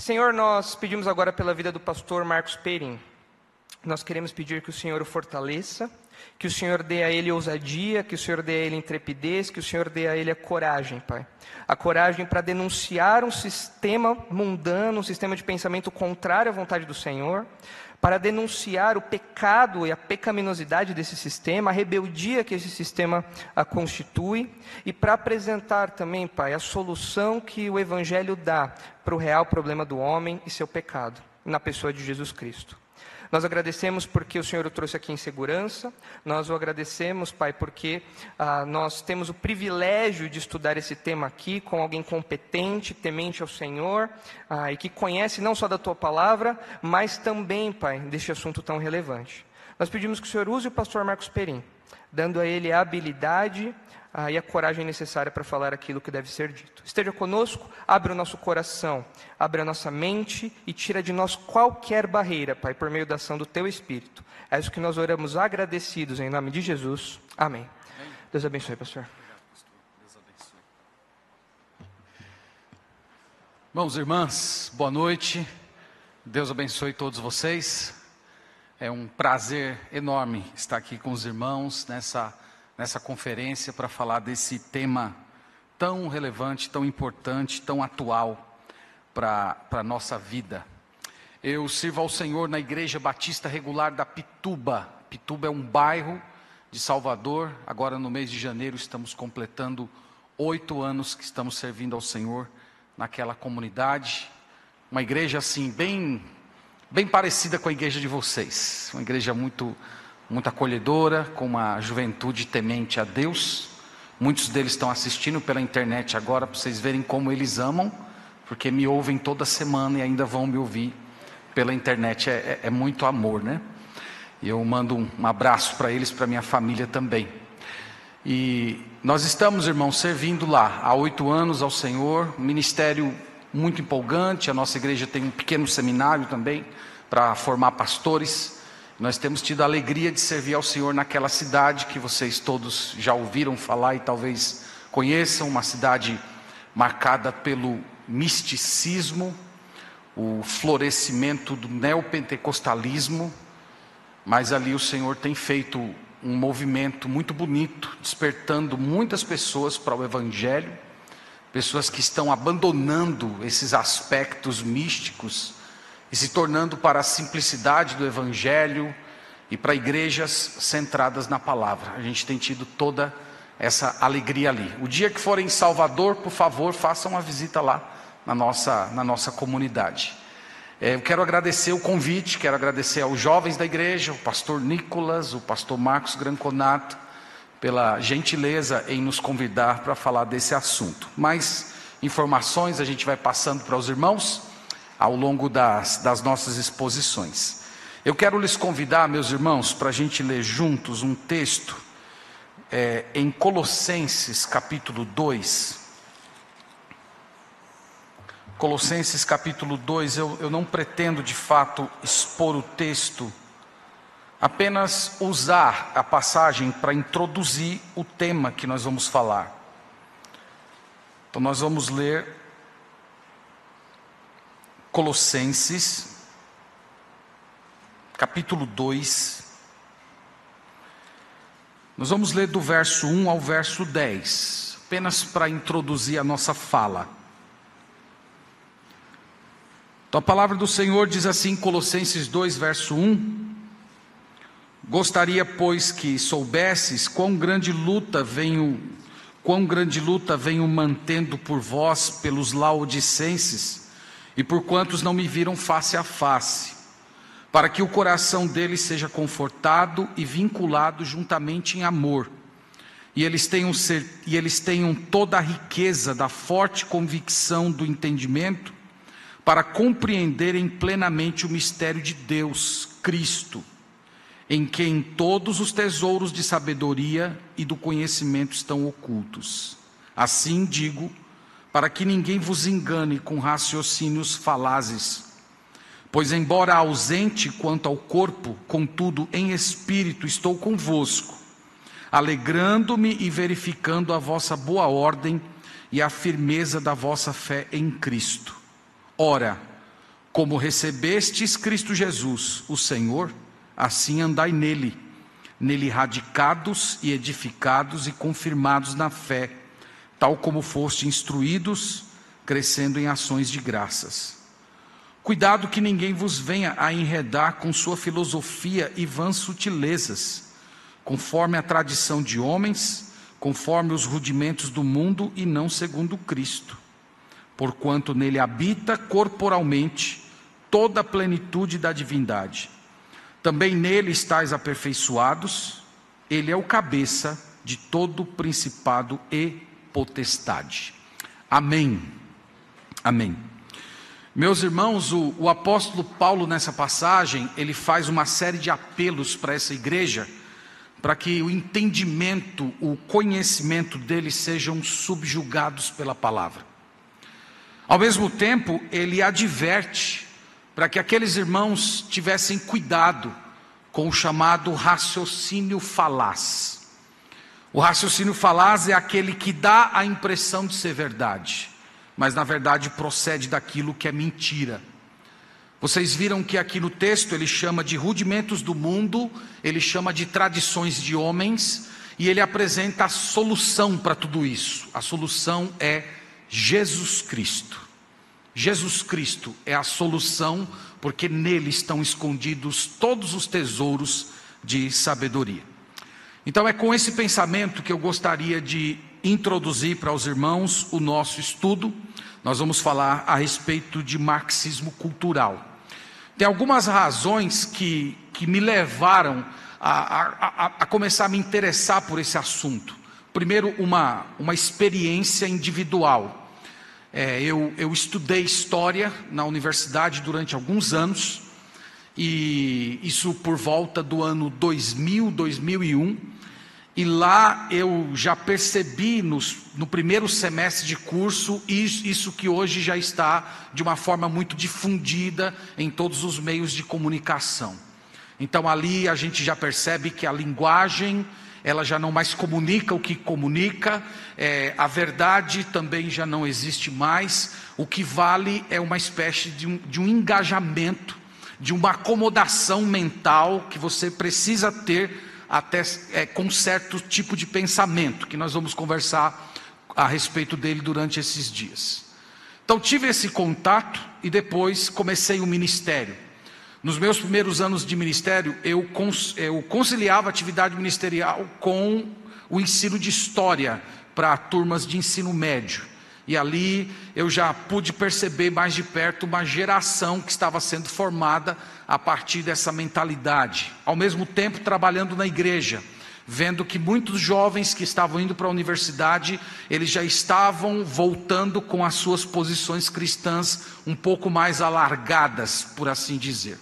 Senhor, nós pedimos agora pela vida do pastor Marcos Perin. Nós queremos pedir que o Senhor o fortaleça, que o Senhor dê a ele ousadia, que o Senhor dê a ele intrepidez, que o Senhor dê a ele a coragem, Pai. A coragem para denunciar um sistema mundano, um sistema de pensamento contrário à vontade do Senhor, para denunciar o pecado e a pecaminosidade desse sistema, a rebeldia que esse sistema a constitui, e para apresentar também, Pai, a solução que o Evangelho dá para o real problema do homem e seu pecado, na pessoa de Jesus Cristo. Nós agradecemos porque o Senhor o trouxe aqui em segurança, nós o agradecemos, Pai, porque nós temos o privilégio de estudar esse tema aqui com alguém competente, temente ao Senhor, e que conhece não só da Tua Palavra, mas também, Pai, deste assunto tão relevante. Nós pedimos que o Senhor use o pastor Marcos Perin, dando a ele a habilidade e a coragem necessária para falar aquilo que deve ser dito. Esteja conosco, abre o nosso coração, abre a nossa mente e tira de nós qualquer barreira, Pai, por meio da ação do Teu Espírito. É isso que nós oramos agradecidos, em nome de Jesus. Amém. Amém. Deus abençoe, pastor. Obrigado, pastor. Deus abençoe. Irmãos e irmãs, boa noite. Deus abençoe todos vocês. É um prazer enorme estar aqui com os irmãos nessa conferência para falar desse tema tão relevante, tão importante, tão atual para a nossa vida. Eu sirvo ao Senhor na Igreja Batista Regular da Pituba. Pituba é um bairro de Salvador. Agora no mês de janeiro estamos completando 8 anos que estamos servindo ao Senhor naquela comunidade. Uma igreja assim, bem parecida com a igreja de vocês. Uma igreja muito acolhedora, com uma juventude temente a Deus. Muitos deles estão assistindo pela internet agora, para vocês verem como eles amam, porque me ouvem toda semana e ainda vão me ouvir pela internet. É muito amor, né? E eu mando um abraço para eles, para minha família também. E nós estamos, irmãos, servindo lá há 8 anos ao Senhor, um ministério muito empolgante. A nossa igreja tem um pequeno seminário também, para formar pastores. Nós temos tido a alegria de servir ao Senhor naquela cidade que vocês todos já ouviram falar e talvez conheçam, uma cidade marcada pelo misticismo, o florescimento do neopentecostalismo, mas ali o Senhor tem feito um movimento muito bonito, despertando muitas pessoas para o Evangelho, pessoas que estão abandonando esses aspectos místicos e se tornando para a simplicidade do Evangelho e para igrejas centradas na palavra. A gente tem tido toda essa alegria ali. O dia que forem em Salvador, por favor, façam uma visita lá na nossa comunidade. Eu quero agradecer o convite, quero agradecer aos jovens da igreja, o pastor Nicolas, o pastor Marcos Granconato, pela gentileza em nos convidar para falar desse assunto. Mais informações a gente vai passando para os irmãos ao longo das nossas exposições. Eu quero lhes convidar, meus irmãos, para a gente ler juntos um texto em Colossenses capítulo 2. Colossenses capítulo 2, eu não pretendo de fato expor o texto, apenas usar a passagem para introduzir o tema que nós vamos falar. Então nós vamos ler Colossenses, capítulo 2, nós vamos ler do verso 1 ao verso 10, apenas para introduzir a nossa fala. Então a palavra do Senhor diz assim, Colossenses 2, verso 1, gostaria, pois, que soubesses quão grande luta venho mantendo por vós, pelos laodicenses, e por quantos não me viram face a face, para que o coração deles seja confortado e vinculado juntamente em amor, e eles tenham toda a riqueza da forte convicção do entendimento, para compreenderem plenamente o mistério de Deus, Cristo, em quem todos os tesouros de sabedoria e do conhecimento estão ocultos. Assim digo, para que ninguém vos engane com raciocínios falazes, pois embora ausente quanto ao corpo, contudo em espírito estou convosco, alegrando-me e verificando a vossa boa ordem e a firmeza da vossa fé em Cristo. Ora, Como recebestes Cristo Jesus, o Senhor, assim andai nele, radicados e edificados e confirmados na fé, tal como foste instruídos, crescendo em ações de graças. Cuidado que ninguém vos venha a enredar com sua filosofia e vãs sutilezas, conforme a tradição de homens, conforme os rudimentos do mundo e não segundo Cristo. Porquanto nele habita corporalmente toda a plenitude da divindade. Também nele estáis aperfeiçoados, ele é o cabeça de todo principado e potestade. Amém. Amém. Meus irmãos, o apóstolo Paulo nessa passagem, ele faz uma série de apelos para essa igreja, para que o entendimento, o conhecimento deles sejam subjugados pela palavra. Ao mesmo tempo, ele adverte para que aqueles irmãos tivessem cuidado com o chamado raciocínio falaz. O raciocínio falaz é aquele que dá a impressão de ser verdade, mas na verdade procede daquilo que é mentira. Vocês viram que aqui no texto ele chama de rudimentos do mundo, ele chama de tradições de homens, e ele apresenta a solução para tudo isso. A solução é Jesus Cristo. Jesus Cristo é a solução, porque nele estão escondidos todos os tesouros de sabedoria. Então é com esse pensamento que eu gostaria de introduzir para os irmãos o nosso estudo. Nós vamos falar a respeito de marxismo cultural. Tem algumas razões que me levaram a começar a me interessar por esse assunto. Primeiro, uma experiência individual. Eu estudei História na universidade durante alguns anos, e isso por volta do ano 2000, 2001, e lá eu já percebi no primeiro semestre de curso, isso que hoje já está de uma forma muito difundida em todos os meios de comunicação. Então ali a gente já percebe que a linguagem, ela já não mais comunica o que comunica, a verdade também já não existe mais, o que vale é uma espécie de um engajamento, de uma acomodação mental que você precisa ter até com certo tipo de pensamento, que nós vamos conversar a respeito dele durante esses dias. Então tive esse contato e depois comecei o ministério. Nos meus primeiros anos de ministério, eu conciliava a atividade ministerial com o ensino de história para turmas de ensino médio. E ali eu já pude perceber mais de perto uma geração que estava sendo formada a partir dessa mentalidade. Ao mesmo tempo, trabalhando na igreja, vendo que muitos jovens que estavam indo para a universidade, eles já estavam voltando com as suas posições cristãs um pouco mais alargadas, por assim dizer.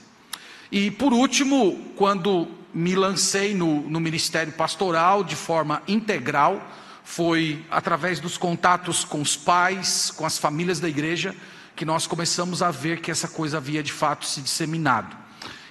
E por último, quando me lancei no ministério pastoral de forma integral, foi através dos contatos com os pais, com as famílias da igreja, que nós começamos a ver que essa coisa havia de fato se disseminado.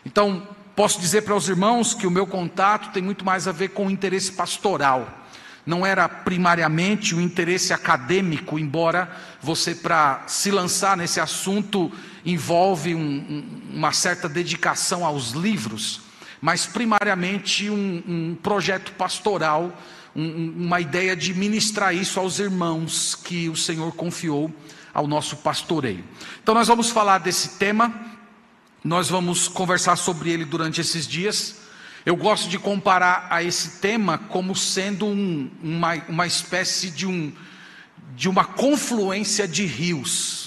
Então, posso dizer para os irmãos que o meu contato tem muito mais a ver com o interesse pastoral. Não era primariamente o interesse acadêmico, embora você, para se lançar nesse assunto, envolve uma certa dedicação aos livros, mas primariamente um projeto pastoral, uma ideia de ministrar isso aos irmãos que o Senhor confiou ao nosso pastoreio. Então nós vamos falar desse tema, nós vamos conversar sobre ele durante esses dias. Eu gosto de comparar a esse tema como sendo uma espécie de uma confluência de rios.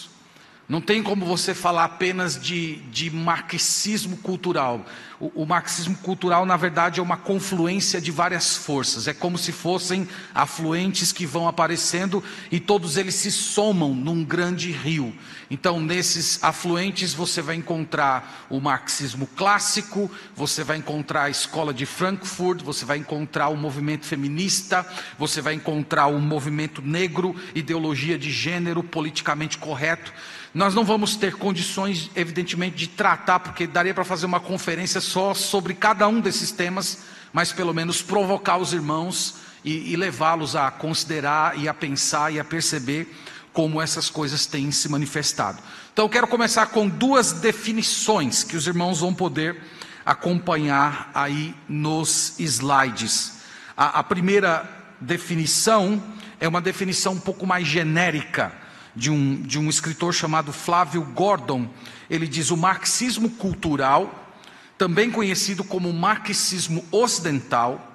Não tem como você falar apenas de marxismo cultural. O marxismo cultural, na verdade, é uma confluência de várias forças. É como se fossem afluentes que vão aparecendo e todos eles se somam num grande rio. Então, nesses afluentes, você vai encontrar o marxismo clássico, você vai encontrar a Escola de Frankfurt, você vai encontrar o movimento feminista, você vai encontrar o movimento negro, ideologia de gênero, politicamente correto. Nós não vamos ter condições, evidentemente, de tratar, porque daria para fazer uma conferência só sobre cada um desses temas, mas pelo menos provocar os irmãos e levá-los a considerar e a pensar e a perceber como essas coisas têm se manifestado. Então eu quero começar com duas definições que os irmãos vão poder acompanhar aí nos slides. A primeira definição é uma definição um pouco mais genérica de um escritor chamado Flávio Gordon. Ele diz: o marxismo cultural, também conhecido como marxismo ocidental,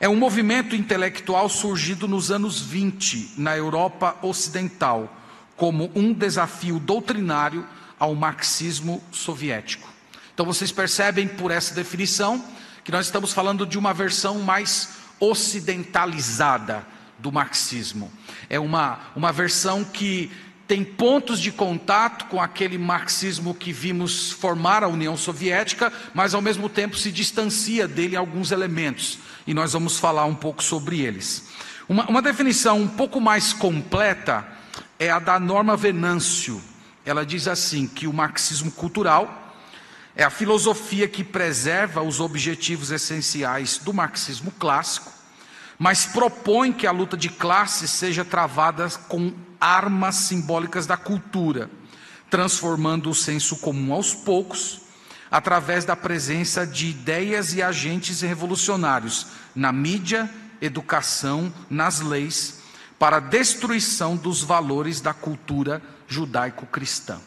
é um movimento intelectual surgido nos anos 20, na Europa Ocidental, como um desafio doutrinário ao marxismo soviético. Então vocês percebem por essa definição que nós estamos falando de uma versão mais ocidentalizada do marxismo. É uma versão que tem pontos de contato com aquele marxismo que vimos formar a União Soviética, mas ao mesmo tempo se distancia dele em alguns elementos, e nós vamos falar um pouco sobre eles. Uma definição um pouco mais completa é a da Norma Venâncio. Ela diz assim, que o marxismo cultural é a filosofia que preserva os objetivos essenciais do marxismo clássico, mas propõe que a luta de classes seja travada com armas simbólicas da cultura, transformando o senso comum aos poucos, através da presença de ideias e agentes revolucionários na mídia, educação, nas leis, para a destruição dos valores da cultura judaico-cristã.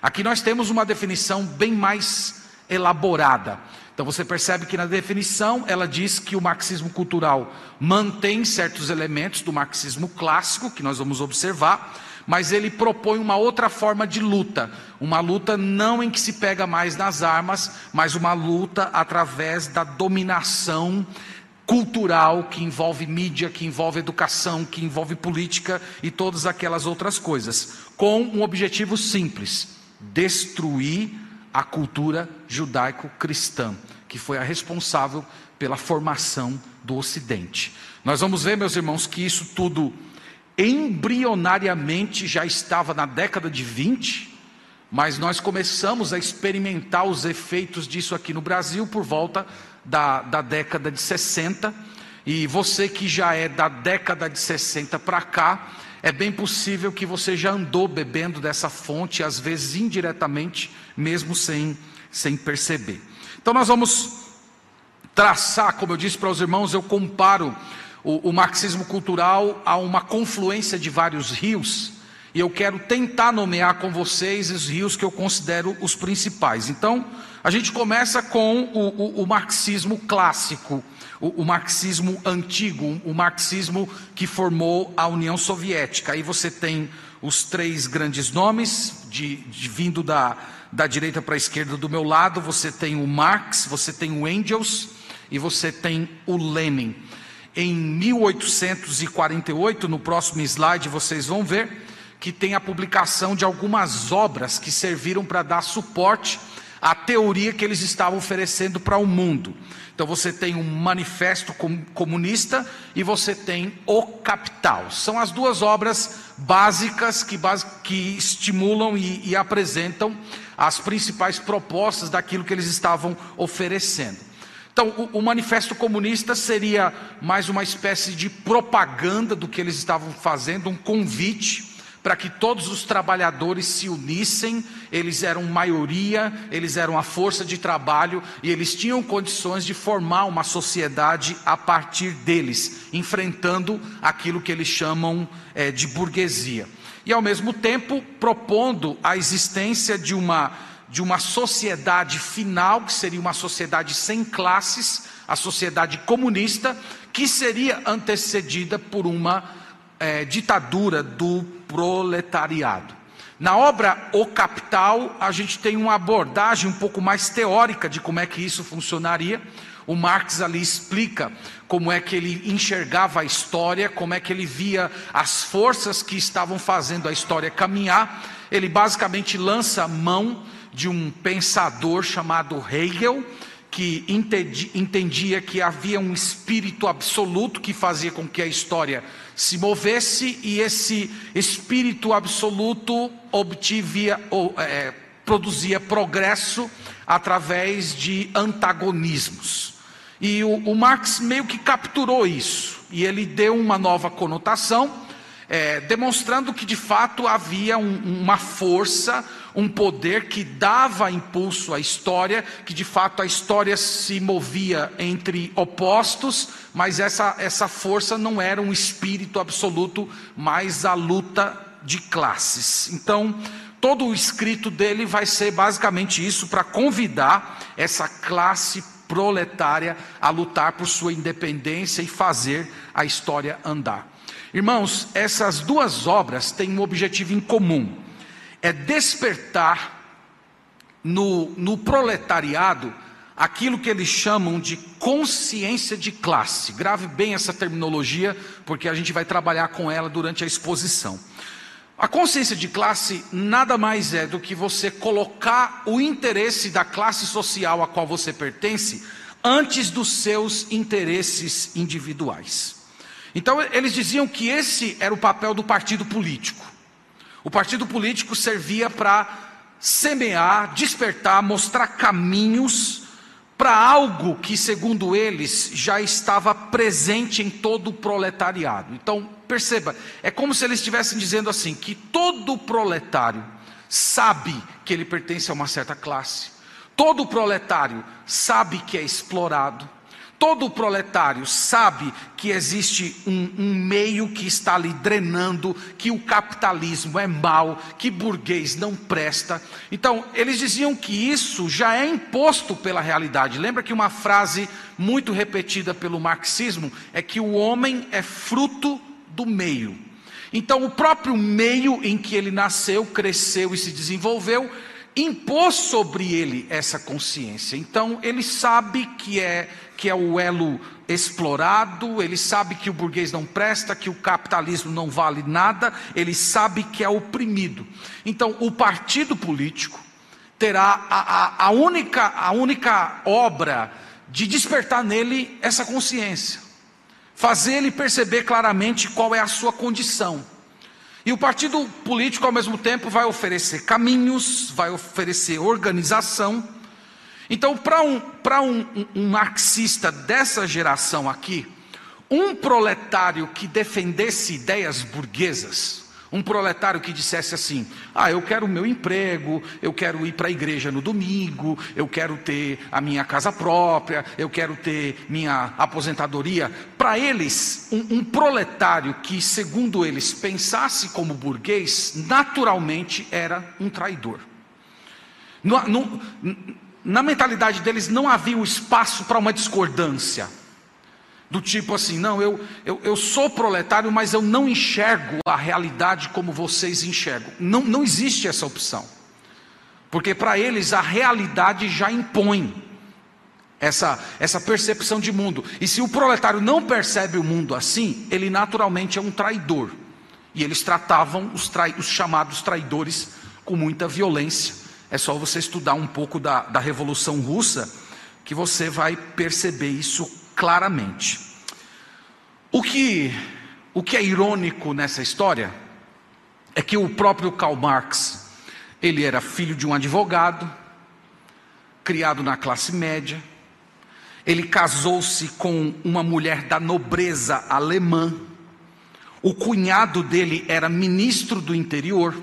Aqui nós temos uma definição bem mais elaborada. Então você percebe que na definição ela diz que o marxismo cultural mantém certos elementos do marxismo clássico, que nós vamos observar, mas ele propõe uma outra forma de luta, uma luta não em que se pega mais nas armas, mas uma luta através da dominação cultural, que envolve mídia, que envolve educação, que envolve política e todas aquelas outras coisas, com um objetivo simples: destruir a cultura judaico-cristã, que foi a responsável pela formação do Ocidente. Nós vamos ver, meus irmãos, que isso tudo embrionariamente já estava na década de 20, mas nós começamos a experimentar os efeitos disso aqui no Brasil por volta da década de 60, e você que já é da década de 60 para cá, é bem possível que você já andou bebendo dessa fonte, às vezes indiretamente, mesmo sem perceber. Então nós vamos traçar, como eu disse para os irmãos, eu comparo o marxismo cultural a uma confluência de vários rios, e eu quero tentar nomear com vocês os rios que eu considero os principais. Então a gente começa com o marxismo clássico, o marxismo antigo, o marxismo que formou a União Soviética. Aí você tem os três grandes nomes, vindo da direita para a esquerda do meu lado. Você tem o Marx, você tem o Engels e você tem o Lenin. Em 1848, no próximo slide vocês vão ver que tem a publicação de algumas obras que serviram para dar suporte à teoria que eles estavam oferecendo para o mundo. Então você tem um Manifesto Comunista e você tem O Capital. São as duas obras básicas que estimulam e apresentam as principais propostas daquilo que eles estavam oferecendo. Então o Manifesto Comunista seria mais uma espécie de propaganda do que eles estavam fazendo, um convite para que todos os trabalhadores se unissem. Eles eram maioria, eles eram a força de trabalho, e eles tinham condições de formar uma sociedade a partir deles, enfrentando aquilo que eles chamam de burguesia, e ao mesmo tempo propondo a existência de uma sociedade final, que seria uma sociedade sem classes, a sociedade comunista, que seria antecedida por uma ditadura do proletariado. Na obra O Capital, a gente tem uma abordagem um pouco mais teórica de como é que isso funcionaria. O Marx ali explica como é que ele enxergava a história, como é que ele via as forças que estavam fazendo a história caminhar. Ele basicamente lança a mão de um pensador chamado Hegel, que entendia que havia um espírito absoluto que fazia com que a história se movesse, e esse espírito absoluto produzia progresso através de antagonismos. E o Marx meio que capturou isso, e ele deu uma nova conotação. demonstrando que de fato havia uma força, um poder que dava impulso à história, que de fato a história se movia entre opostos, mas essa força não era um espírito absoluto, mas a luta de classes. Então, todo o escrito dele vai ser basicamente isso, para convidar essa classe proletária a lutar por sua independência e fazer a história andar. Irmãos, essas duas obras têm um objetivo em comum, é despertar no proletariado aquilo que eles chamam de consciência de classe. Grave bem essa terminologia, porque a gente vai trabalhar com ela durante a exposição. A consciência de classe nada mais é do que você colocar o interesse da classe social a qual você pertence antes dos seus interesses individuais. Então eles diziam que esse era o papel do partido político. O partido político servia para semear, despertar, mostrar caminhos para algo que, segundo eles, já estava presente em todo o proletariado. Então perceba, é como se eles estivessem dizendo assim, que todo proletário sabe que ele pertence a uma certa classe, todo proletário sabe que é explorado, todo proletário sabe que existe um meio que está lhe drenando, que o capitalismo é mau, que burguês não presta. Então, eles diziam que isso já é imposto pela realidade. Lembra que uma frase muito repetida pelo marxismo é que o homem é fruto do meio. Então, o próprio meio em que ele nasceu, cresceu e se desenvolveu, impôs sobre ele essa consciência. Então ele sabe que é o elo explorado, ele sabe que o burguês não presta, que o capitalismo não vale nada, ele sabe que é oprimido. Então o partido político terá a única obra de despertar nele essa consciência, fazer ele perceber claramente qual é a sua condição. E o partido político, ao mesmo tempo, vai oferecer caminhos, vai oferecer organização. Então, para um marxista dessa geração aqui, um proletário que defendesse ideias burguesas, um proletário que dissesse assim, eu quero o meu emprego, eu quero ir para a igreja no domingo, eu quero ter a minha casa própria, eu quero ter minha aposentadoria. Para eles, um proletário que, segundo eles, pensasse como burguês, naturalmente era um traidor. Na mentalidade deles não havia o espaço para uma discordância. Do tipo assim, não, eu sou proletário, mas eu não enxergo a realidade como vocês enxergam. Não existe essa opção. Porque para eles a realidade já impõe essa percepção de mundo. E se o proletário não percebe o mundo assim, ele naturalmente é um traidor. E eles tratavam os chamados traidores com muita violência. É só você estudar um pouco da Revolução Russa, que você vai perceber isso claramente. O que é irônico nessa história é que o próprio Karl Marx, ele era filho de um advogado, criado na classe média, ele casou-se com uma mulher da nobreza alemã, o cunhado dele era ministro do interior,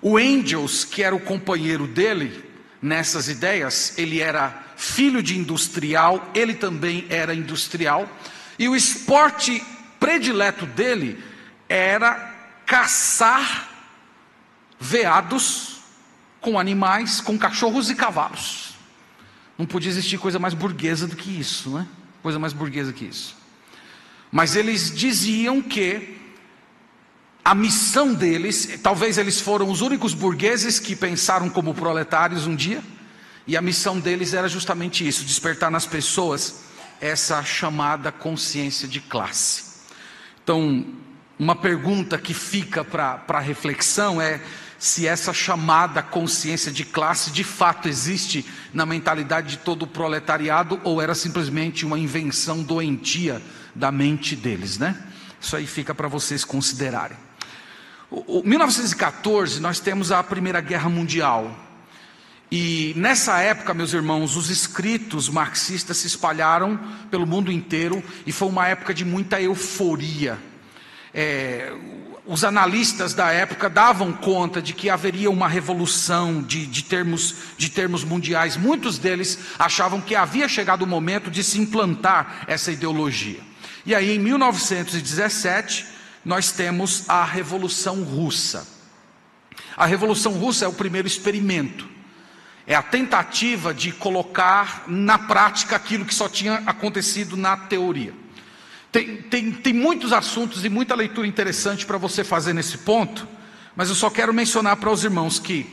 o Engels, que era o companheiro dele nessas ideias, ele era filho de industrial, ele também era industrial, e o esporte predileto dele era caçar veados com animais, com cachorros e cavalos. Não podia existir coisa mais burguesa do que isso, né? Coisa mais burguesa que isso. Mas eles diziam que a missão deles, talvez eles foram os únicos burgueses que pensaram como proletários um dia, e a missão deles era justamente isso, despertar nas pessoas essa chamada consciência de classe. Então, uma pergunta que fica para reflexão é se essa chamada consciência de classe de fato existe na mentalidade de todo o proletariado ou era simplesmente uma invenção doentia da mente deles, né? Isso aí fica para vocês considerarem. Em 1914 nós temos a Primeira Guerra Mundial. E nessa época, meus irmãos, os escritos marxistas se espalharam pelo mundo inteiro e foi uma época de muita euforia. os analistas da época davam conta de que haveria uma revolução de termos mundiais. Muitos deles achavam que havia chegado o momento de se implantar essa ideologia. E aí, em 1917, nós temos a Revolução Russa. A Revolução Russa é o primeiro experimento. É a tentativa de colocar na prática aquilo que só tinha acontecido na teoria. Tem muitos assuntos e muita leitura interessante para você fazer nesse ponto, mas eu só quero mencionar para os irmãos que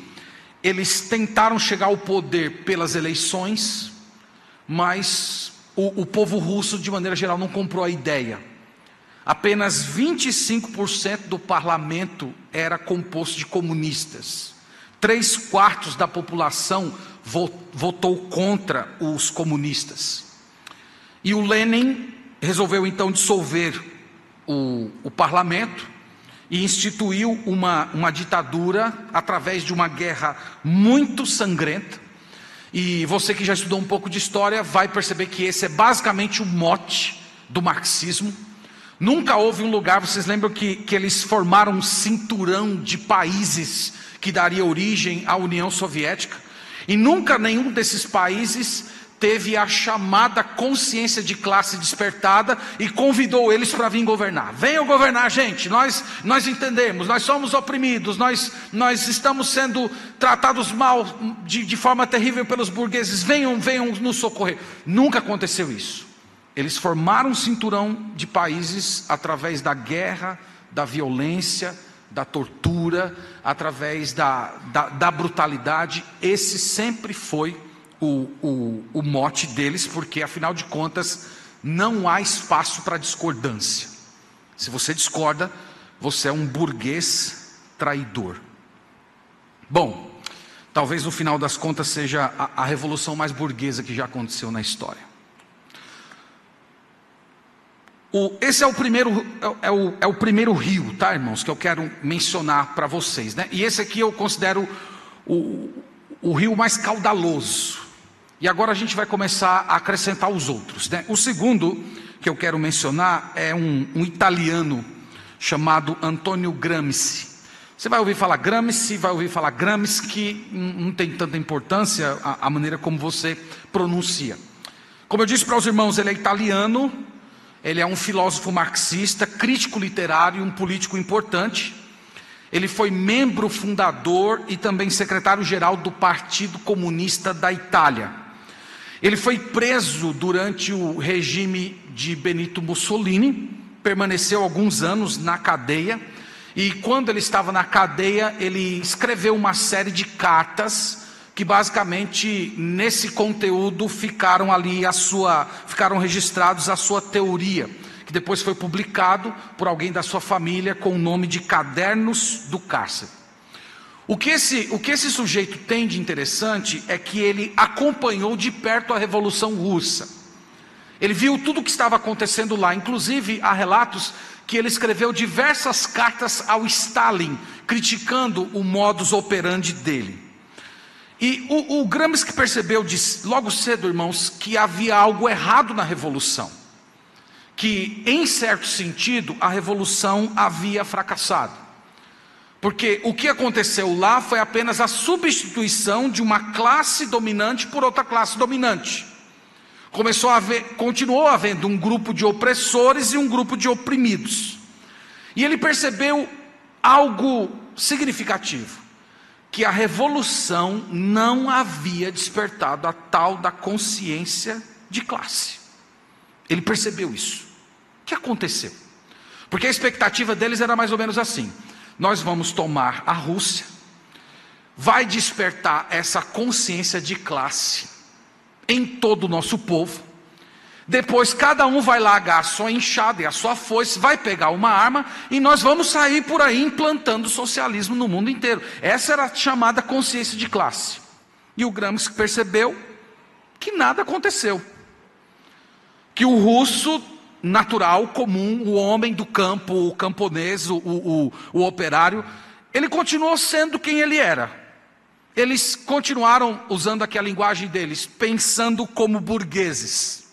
eles tentaram chegar ao poder pelas eleições, mas o povo russo, de maneira geral, não comprou a ideia. Apenas 25% do parlamento era composto de comunistas. 3/4 da população votou contra os comunistas. E o Lenin resolveu então dissolver o parlamento e instituiu uma ditadura através de uma guerra muito sangrenta. E você que já estudou um pouco de história vai perceber que esse é basicamente o mote do marxismo. Nunca houve um lugar, vocês lembram que eles formaram um cinturão de países que daria origem à União Soviética? E nunca nenhum desses países teve a chamada consciência de classe despertada e convidou eles para vir governar. Venham governar, gente, nós entendemos, nós somos oprimidos, nós estamos sendo tratados mal, de forma terrível pelos burgueses, venham nos socorrer. Nunca aconteceu isso. Eles formaram um cinturão de países através da guerra, da violência, da tortura, através da brutalidade. Esse sempre foi o mote deles, porque afinal de contas não há espaço para discordância. Se você discorda, você é um burguês traidor. Bom, talvez no final das contas seja a revolução mais burguesa que já aconteceu na história. Esse é o primeiro, é o primeiro rio, tá, irmãos, que eu quero mencionar para vocês, né? E esse aqui eu considero o rio mais caudaloso. E agora a gente vai começar a acrescentar os outros, né? O segundo que eu quero mencionar é um italiano chamado Antonio Gramsci. Você vai ouvir falar Gramsci, vai ouvir falar Gramsci, que não tem tanta importância a maneira como você pronuncia. Como eu disse para os irmãos, ele é italiano, ele é um filósofo marxista, crítico literário, um político importante. Ele foi membro fundador e também secretário-geral do Partido Comunista da Itália. Ele foi preso durante o regime de Benito Mussolini, permaneceu alguns anos na cadeia, e quando ele estava na cadeia, ele escreveu uma série de cartas que basicamente nesse conteúdo ficaram registrados a sua teoria, que depois foi publicado por alguém da sua família com o nome de Cadernos do Cárcere. O que esse sujeito tem de interessante é que ele acompanhou de perto a Revolução Russa. Ele viu tudo o que estava acontecendo lá, inclusive há relatos que ele escreveu diversas cartas ao Stalin, criticando o modus operandi dele. E o Gramsci percebeu logo cedo, irmãos, que havia algo errado na Revolução. Que, em certo sentido, a Revolução havia fracassado. Porque o que aconteceu lá foi apenas a substituição de uma classe dominante por outra classe dominante. Continuou havendo um grupo de opressores e um grupo de oprimidos. E ele percebeu algo significativo, que a revolução não havia despertado a tal da consciência de classe. Ele percebeu isso. O que aconteceu? Porque a expectativa deles era mais ou menos assim: nós vamos tomar a Rússia, vai despertar essa consciência de classe em todo o nosso povo, depois cada um vai largar a sua enxada e a sua foice, vai pegar uma arma e nós vamos sair por aí implantando socialismo no mundo inteiro. Essa era a chamada consciência de classe. E o Gramsci percebeu que nada aconteceu. Que o russo natural, comum, o homem do campo, o camponês, o operário, ele continuou sendo quem ele era. Eles continuaram, usando aqui a linguagem deles, pensando como burgueses.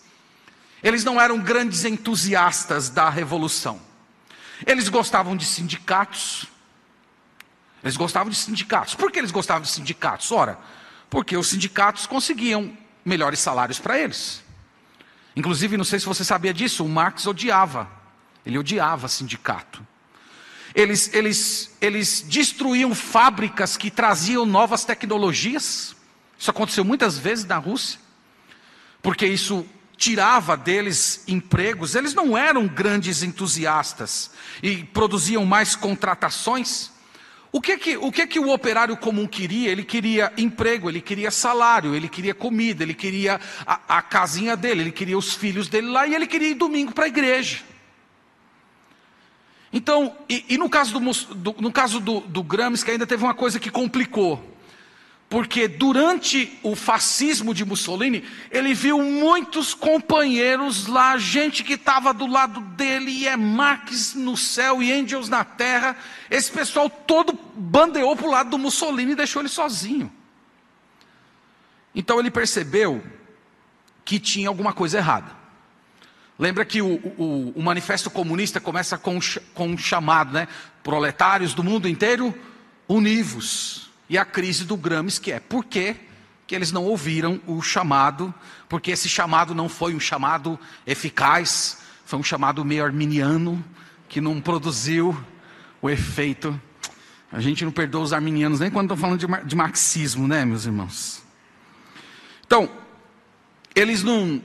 Eles não eram grandes entusiastas da revolução. Eles gostavam de sindicatos. Eles gostavam de sindicatos. Por que eles gostavam de sindicatos? Ora, porque os sindicatos conseguiam melhores salários para eles. Inclusive, não sei se você sabia disso, o Marx odiava. Ele odiava sindicato. Eles destruíam fábricas que traziam novas tecnologias. Isso aconteceu muitas vezes na Rússia, porque isso tirava deles empregos. Eles não eram grandes entusiastas e produziam mais contratações. O que o operário comum queria? Ele queria emprego, ele queria salário, ele queria comida, ele queria a casinha dele, ele queria os filhos dele lá e ele queria ir domingo para a igreja. Então, no caso do Gramsci, que ainda teve uma coisa que complicou, porque durante o fascismo de Mussolini, ele viu muitos companheiros lá, gente que estava do lado dele, e é Marx no céu e Engels na terra, esse pessoal todo bandeou para o lado do Mussolini e deixou ele sozinho. Então ele percebeu que tinha alguma coisa errada. Lembra que o Manifesto Comunista começa com um chamado, né? Proletários do mundo inteiro, univos. E a crise do Gramsci, que é por quê que eles não ouviram o chamado, porque esse chamado não foi um chamado eficaz, foi um chamado meio arminiano, que não produziu o efeito. A gente não perdoa os arminianos nem quando estão falando de marxismo, né, meus irmãos? Então, eles não...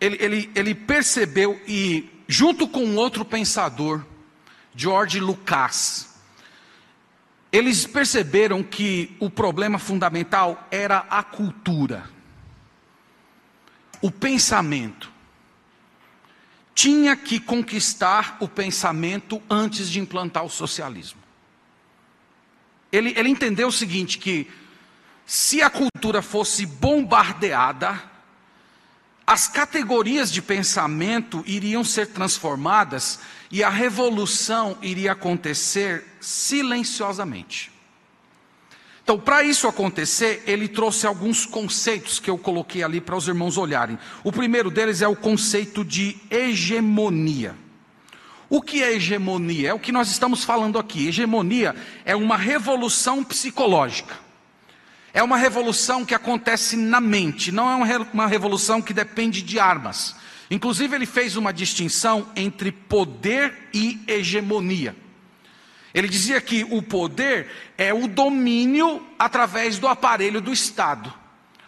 Ele percebeu, e junto com outro pensador, George Lukács, eles perceberam que o problema fundamental era a cultura, o pensamento. Tinha que conquistar o pensamento antes de implantar o socialismo. Ele entendeu o seguinte, que se a cultura fosse bombardeada, as categorias de pensamento iriam ser transformadas e a revolução iria acontecer silenciosamente. Então, para isso acontecer, ele trouxe alguns conceitos que eu coloquei ali para os irmãos olharem. O primeiro deles é o conceito de hegemonia. O que é hegemonia? É o que nós estamos falando aqui. Hegemonia é uma revolução psicológica. É uma revolução que acontece na mente, não é uma revolução que depende de armas. Inclusive ele fez uma distinção entre poder e hegemonia. Ele dizia que o poder é o domínio através do aparelho do Estado.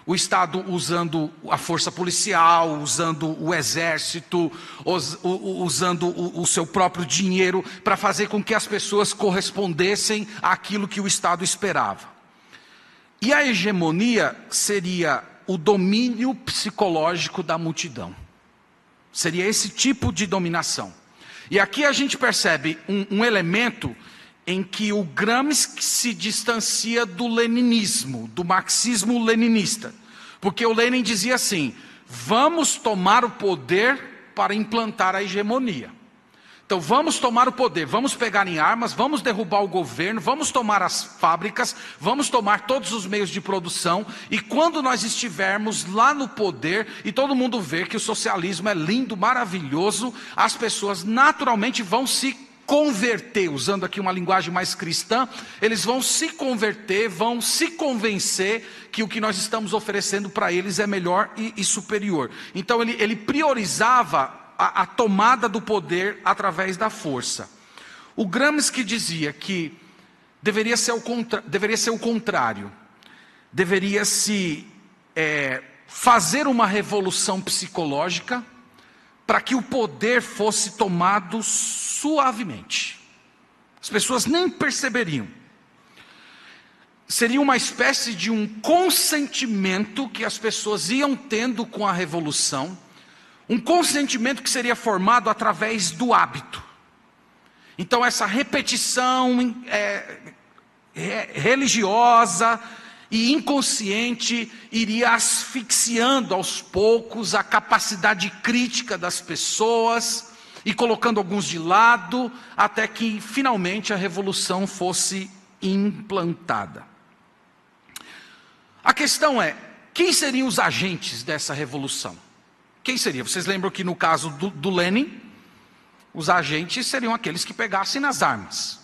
O Estado usando a força policial, usando o exército, usando o seu próprio dinheiro para fazer com que as pessoas correspondessem àquilo que o Estado esperava. E a hegemonia seria o domínio psicológico da multidão. Seria esse tipo de dominação. E aqui a gente percebe um elemento em que o Gramsci se distancia do leninismo, do marxismo leninista. Porque o Lenin dizia assim, vamos tomar o poder para implantar a hegemonia. Então vamos tomar o poder, vamos pegar em armas, vamos derrubar o governo, vamos tomar as fábricas, vamos tomar todos os meios de produção, e quando nós estivermos lá no poder, e todo mundo ver que o socialismo é lindo, maravilhoso, as pessoas naturalmente vão se converter, usando aqui uma linguagem mais cristã, eles vão se converter, vão se convencer que o que nós estamos oferecendo para eles é melhor e superior. Então ele priorizava a tomada do poder através da força. O Gramsci dizia que deveria ser o contrário. Deveria-se fazer uma revolução psicológica para que o poder fosse tomado suavemente. As pessoas nem perceberiam. Seria uma espécie de um consentimento que as pessoas iam tendo com a revolução, um consentimento que seria formado através do hábito. Então essa repetição religiosa e inconsciente iria asfixiando aos poucos a capacidade crítica das pessoas e colocando alguns de lado, até que finalmente a revolução fosse implantada. A questão é, quem seriam os agentes dessa revolução? Quem seria? Vocês lembram que no caso do Lenin, Os agentes seriam aqueles que pegassem as armas.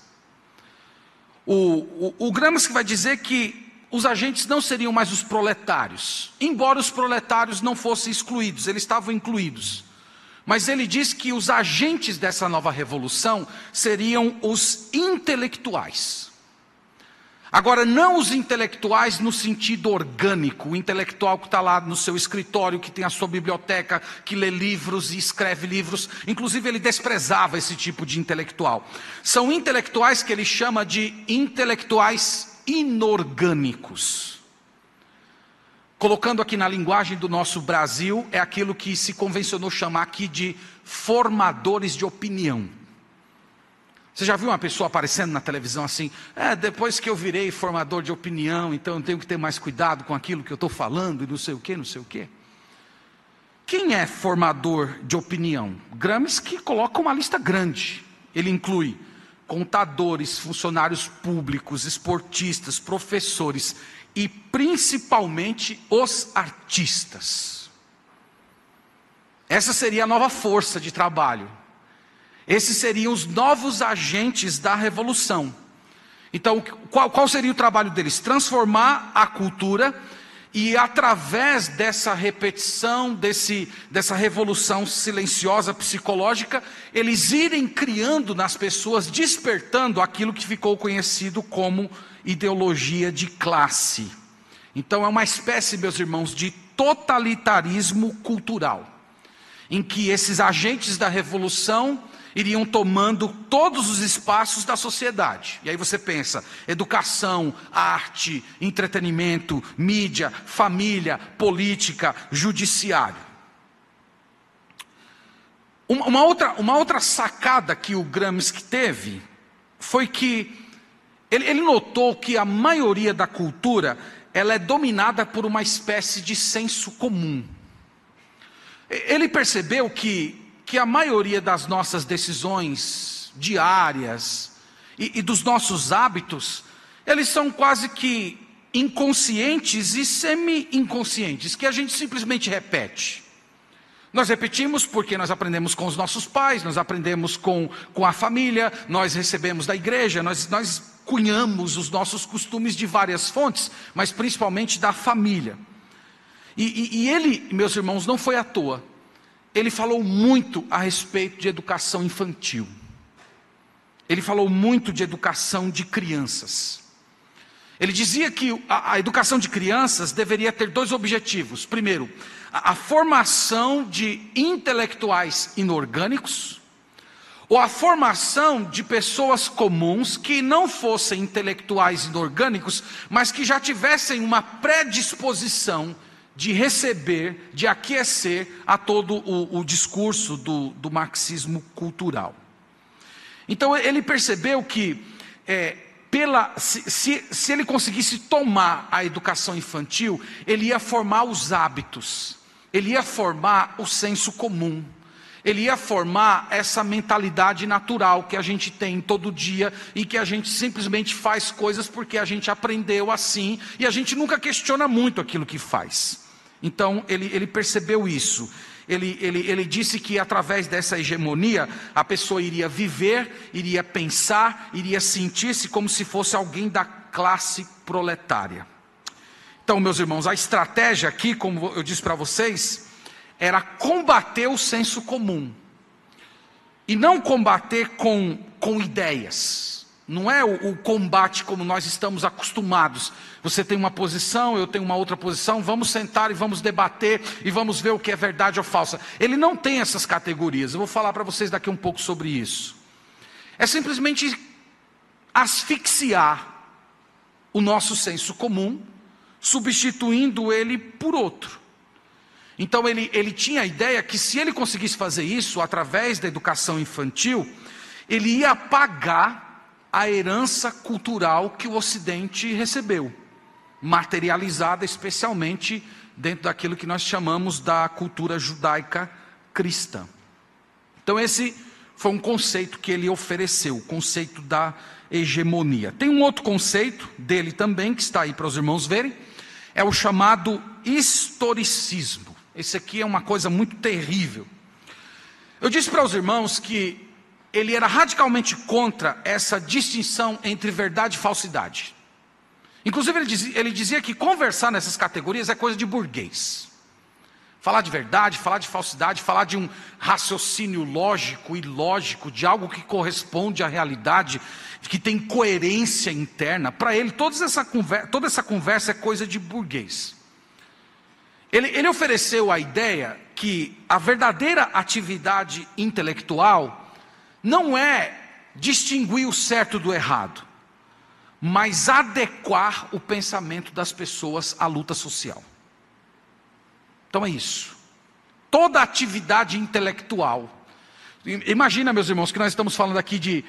O Gramsci vai dizer que os agentes não seriam mais os proletários, embora os proletários não fossem excluídos, eles estavam incluídos. Mas ele diz que os agentes dessa nova revolução seriam os intelectuais. Agora, não os intelectuais no sentido orgânico, o intelectual que está lá no seu escritório, que tem a sua biblioteca, que lê livros e escreve livros. Inclusive, ele desprezava esse tipo de intelectual. São intelectuais que ele chama de intelectuais inorgânicos. Colocando aqui na linguagem do nosso Brasil, é aquilo que se convencionou chamar aqui de formadores de opinião. Você já viu uma pessoa aparecendo na televisão assim, depois que eu virei formador de opinião, então eu tenho que ter mais cuidado com aquilo que eu estou falando, e não sei o quê, não sei o quê. Quem é formador de opinião? Gramsci coloca uma lista grande. Ele inclui contadores, funcionários públicos, esportistas, professores e principalmente os artistas. Essa seria a nova força de trabalho. Esses seriam os novos agentes da revolução. Então, qual seria o trabalho deles? Transformar a cultura e, através dessa repetição, dessa revolução silenciosa, psicológica, eles irem criando nas pessoas, despertando aquilo que ficou conhecido como ideologia de classe. Então é uma espécie, meus irmãos, de totalitarismo cultural, em que esses agentes da revolução iriam tomando todos os espaços da sociedade. E aí você pensa, educação, arte, entretenimento, mídia, família, política, judiciário. Uma outra sacada que o Gramsci teve foi que ele notou que a maioria da cultura, ela é dominada por uma espécie de senso comum. Ele percebeu que a maioria das nossas decisões diárias e dos nossos hábitos, eles são quase que inconscientes e semi-inconscientes, que a gente simplesmente repete. Nós repetimos porque nós aprendemos com os nossos pais, nós aprendemos com a família, nós recebemos da igreja, nós cunhamos os nossos costumes de várias fontes, mas principalmente da família. E ele, meus irmãos, não foi à toa. Ele falou muito a respeito de educação infantil. Ele falou muito de educação de crianças. Ele dizia que a educação de crianças deveria ter dois objetivos. Primeiro, a formação de intelectuais inorgânicos, ou a formação de pessoas comuns que não fossem intelectuais inorgânicos, mas que já tivessem uma predisposição de receber, de aquecer a todo o discurso do marxismo cultural. Então ele percebeu que se ele conseguisse tomar a educação infantil, ele ia formar os hábitos, ele ia formar o senso comum. Ele ia formar essa mentalidade natural que a gente tem todo dia e que a gente simplesmente faz coisas porque a gente aprendeu assim e a gente nunca questiona muito aquilo que faz. Então ele percebeu isso. Ele disse que através dessa hegemonia a pessoa iria viver, iria pensar, iria sentir-se como se fosse alguém da classe proletária. Então, meus irmãos, a estratégia aqui, como eu disse para vocês, era combater o senso comum, e não combater com ideias. Não é o combate como nós estamos acostumados, você tem uma posição, eu tenho uma outra posição, vamos sentar e vamos debater, e vamos ver o que é verdade ou falsa. Ele não tem essas categorias, eu vou falar para vocês daqui um pouco sobre isso. É simplesmente asfixiar o nosso senso comum, substituindo ele por outro. Então ele tinha a ideia que se ele conseguisse fazer isso, através da educação infantil, ele ia apagar a herança cultural que o Ocidente recebeu, materializada especialmente dentro daquilo que nós chamamos da cultura judaica cristã. Então esse foi um conceito que ele ofereceu, o conceito da hegemonia. Tem um outro conceito dele também, que está aí para os irmãos verem, é o chamado historicismo. Esse aqui é uma coisa muito terrível. Eu disse para os irmãos que ele era radicalmente contra essa distinção entre verdade e falsidade. Inclusive, ele dizia que conversar nessas categorias é coisa de burguês. Falar de verdade, falar de falsidade, falar de um raciocínio lógico e ilógico, de algo que corresponde à realidade, que tem coerência interna. Para ele, toda essa conversa é coisa de burguês. Ele ofereceu a ideia que a verdadeira atividade intelectual não é distinguir o certo do errado, mas adequar o pensamento das pessoas à luta social. Então é isso. Toda atividade intelectual. Imagina, meus irmãos, que nós estamos falando aqui de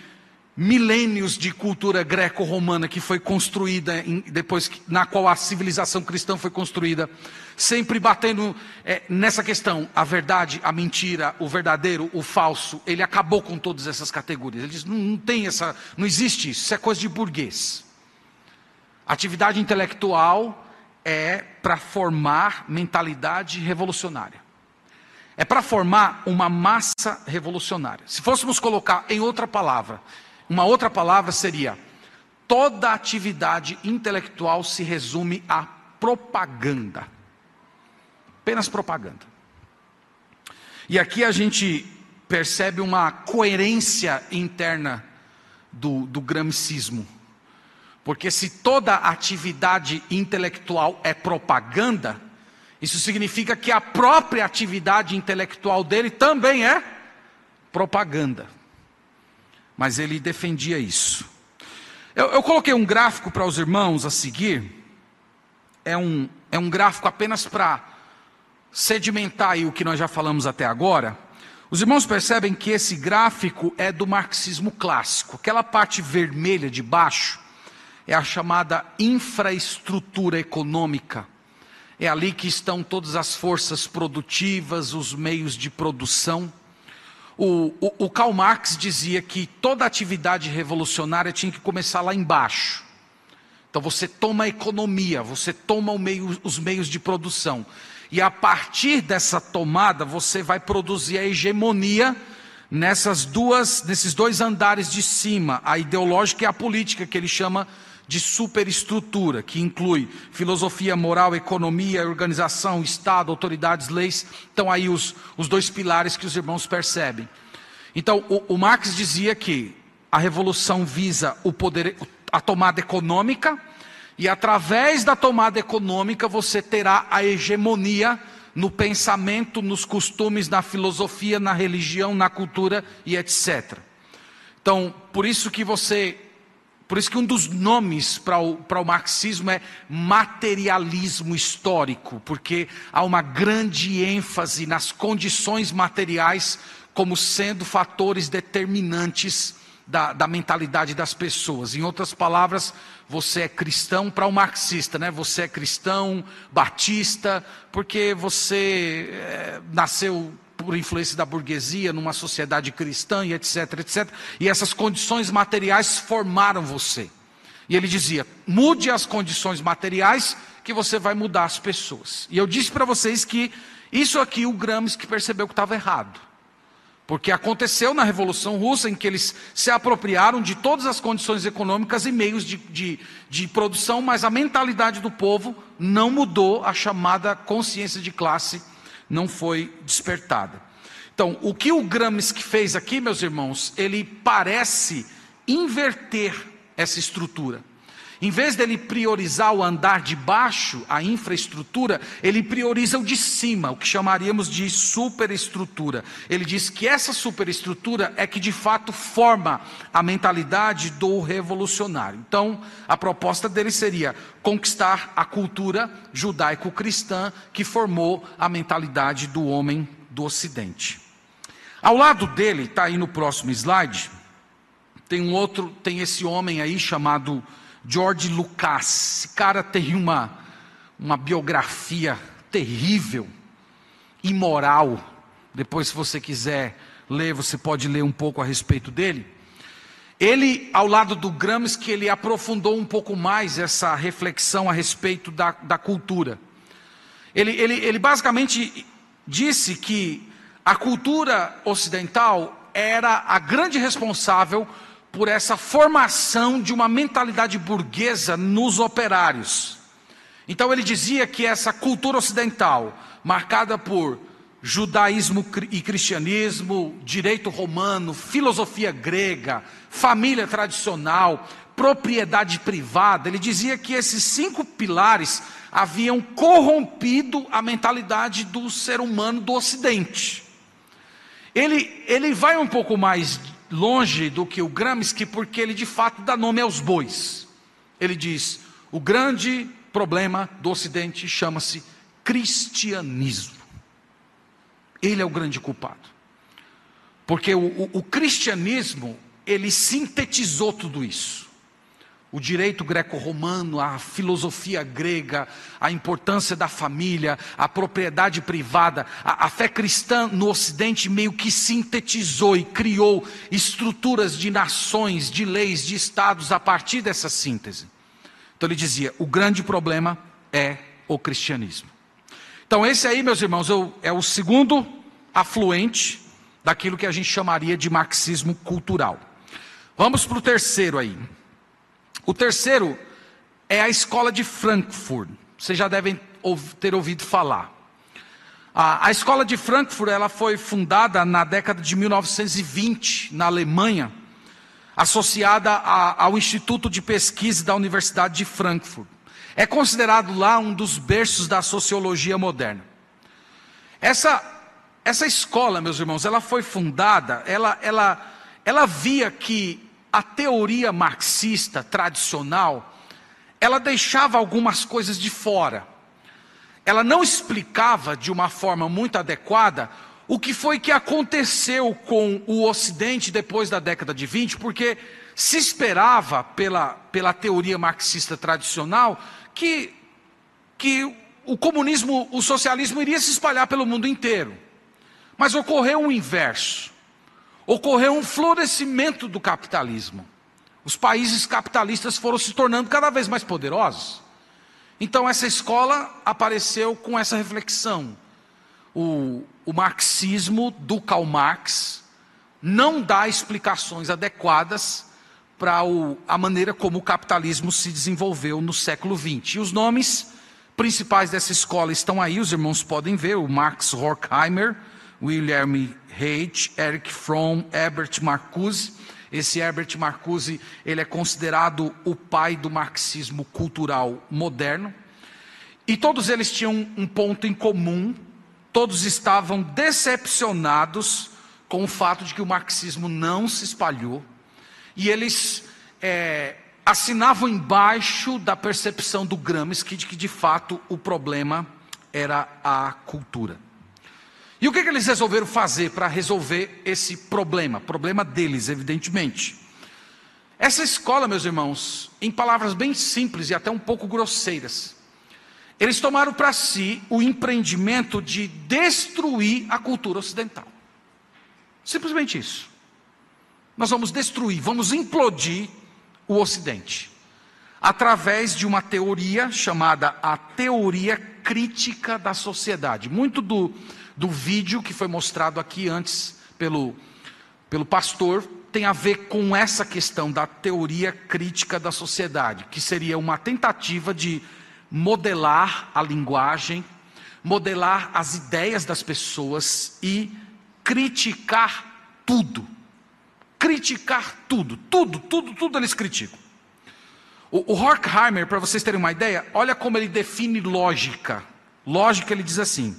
milênios de cultura greco-romana que foi construída, na qual a civilização cristã foi construída, sempre batendo nessa questão, a verdade, a mentira, o verdadeiro, o falso. Ele acabou com todas essas categorias. Ele diz, não existe isso, isso é coisa de burguês. Atividade intelectual é para formar mentalidade revolucionária. É para formar uma massa revolucionária. Se fôssemos colocar em outra palavra, uma outra palavra seria: toda atividade intelectual se resume a propaganda. Apenas propaganda. E aqui a gente percebe uma coerência interna do gramscismo. Porque se toda atividade intelectual é propaganda, isso significa que a própria atividade intelectual dele também é propaganda. Mas ele defendia isso. Eu coloquei um gráfico para os irmãos a seguir. É um gráfico apenas para sedimentar aí o que nós já falamos até agora. Os irmãos percebem que esse gráfico é do marxismo clássico. Aquela parte vermelha de baixo é a chamada infraestrutura econômica. É ali que estão todas as forças produtivas, os meios de produção. O Karl Marx dizia que toda atividade revolucionária tinha que começar lá embaixo. Então você toma a economia, você toma os meios de produção. E a partir dessa tomada você vai produzir a hegemonia nesses dois andares de cima. A ideológica e a política, que ele chama de superestrutura, que inclui filosofia, moral, economia, organização, Estado, autoridades, leis. Então aí os dois pilares que os irmãos percebem. Então o Marx dizia que a revolução visa a tomada econômica, e através da tomada econômica você terá a hegemonia no pensamento, nos costumes, na filosofia, na religião, na cultura e etc. Então, por isso que um dos nomes para o marxismo é materialismo histórico, porque há uma grande ênfase nas condições materiais como sendo fatores determinantes da mentalidade das pessoas. Em outras palavras, você é cristão para o marxista, né? Você é cristão, batista, porque você nasceu por influência da burguesia, numa sociedade cristã e etc, etc. E essas condições materiais formaram você. E ele dizia, mude as condições materiais que você vai mudar as pessoas. E eu disse para vocês que isso aqui o Gramsci que percebeu que estava errado. Porque aconteceu na Revolução Russa, em que eles se apropriaram de todas as condições econômicas e meios de produção, mas a mentalidade do povo não mudou, a chamada consciência de classe não foi despertada. Então, o que o Gramsci fez aqui, meus irmãos, ele parece inverter essa estrutura. Em vez dele priorizar o andar de baixo, a infraestrutura, ele prioriza o de cima, o que chamaríamos de superestrutura. Ele diz que essa superestrutura é que de fato forma a mentalidade do revolucionário. Então, a proposta dele seria conquistar a cultura judaico-cristã que formou a mentalidade do homem do Ocidente. Ao lado dele, está aí no próximo slide, tem esse homem aí chamado George Lukács. Esse cara tem uma biografia terrível, imoral. Depois, se você quiser ler, você pode ler um pouco a respeito dele. Ele, ao lado do Gramsci, que ele aprofundou um pouco mais essa reflexão a respeito da cultura. Ele basicamente disse que a cultura ocidental era a grande responsável por essa formação de uma mentalidade burguesa nos operários. Então ele dizia que essa cultura ocidental, marcada por judaísmo e cristianismo, direito romano, filosofia grega, família tradicional, propriedade privada, ele dizia que esses 5 pilares haviam corrompido a mentalidade do ser humano do Ocidente. Ele vai um pouco mais longe do que o Gramsci, porque ele de fato dá nome aos bois. Ele diz, o grande problema do Ocidente chama-se cristianismo. Ele é o grande culpado, porque o cristianismo, ele sintetizou tudo isso, o direito greco-romano, a filosofia grega, a importância da família, a propriedade privada, a fé cristã no Ocidente meio que sintetizou e criou estruturas de nações, de leis, de estados a partir dessa síntese. Então ele dizia, o grande problema é o cristianismo. Então esse aí, meus irmãos, é o segundo afluente daquilo que a gente chamaria de marxismo cultural. Vamos para o terceiro aí. O terceiro é a Escola de Frankfurt. Vocês já devem ter ouvido falar. A Escola de Frankfurt, ela foi fundada na década de 1920, na Alemanha, associada ao Instituto de Pesquisa da Universidade de Frankfurt. É considerado lá um dos berços da sociologia moderna. Essa escola, meus irmãos, ela foi fundada, ela via que a teoria marxista tradicional, ela deixava algumas coisas de fora. Ela não explicava de uma forma muito adequada o que foi que aconteceu com o Ocidente depois da década de 20, porque se esperava pela teoria marxista tradicional que o comunismo, o socialismo iria se espalhar pelo mundo inteiro. Mas ocorreu o inverso. Ocorreu um florescimento do capitalismo. Os países capitalistas foram se tornando cada vez mais poderosos. Então essa escola apareceu com essa reflexão. O marxismo do Karl Marx não dá explicações adequadas para a maneira como o capitalismo se desenvolveu no século XX. E os nomes principais dessa escola estão aí, os irmãos podem ver, o Max Horkheimer, Wilhelm Reich, Eric Fromm, Herbert Marcuse. Esse Herbert Marcuse, ele é considerado o pai do marxismo cultural moderno. E todos eles tinham um ponto em comum, todos estavam decepcionados com o fato de que o marxismo não se espalhou. E eles assinavam embaixo da percepção do Gramsci de que de fato o problema era a cultura. E o que eles resolveram fazer para resolver esse problema? Problema deles, evidentemente. Essa escola, meus irmãos, em palavras bem simples e até um pouco grosseiras, eles tomaram para si o empreendimento de destruir a cultura ocidental. Simplesmente isso. Nós vamos destruir, vamos implodir o Ocidente, através de uma teoria chamada a teoria crítica da sociedade. Muito do vídeo que foi mostrado aqui antes pelo pastor, tem a ver com essa questão da teoria crítica da sociedade, que seria uma tentativa de modelar a linguagem, modelar as ideias das pessoas e criticar tudo. Criticar tudo, tudo eles criticam. O Horkheimer, para vocês terem uma ideia, olha como ele define lógica. Lógica, ele diz assim,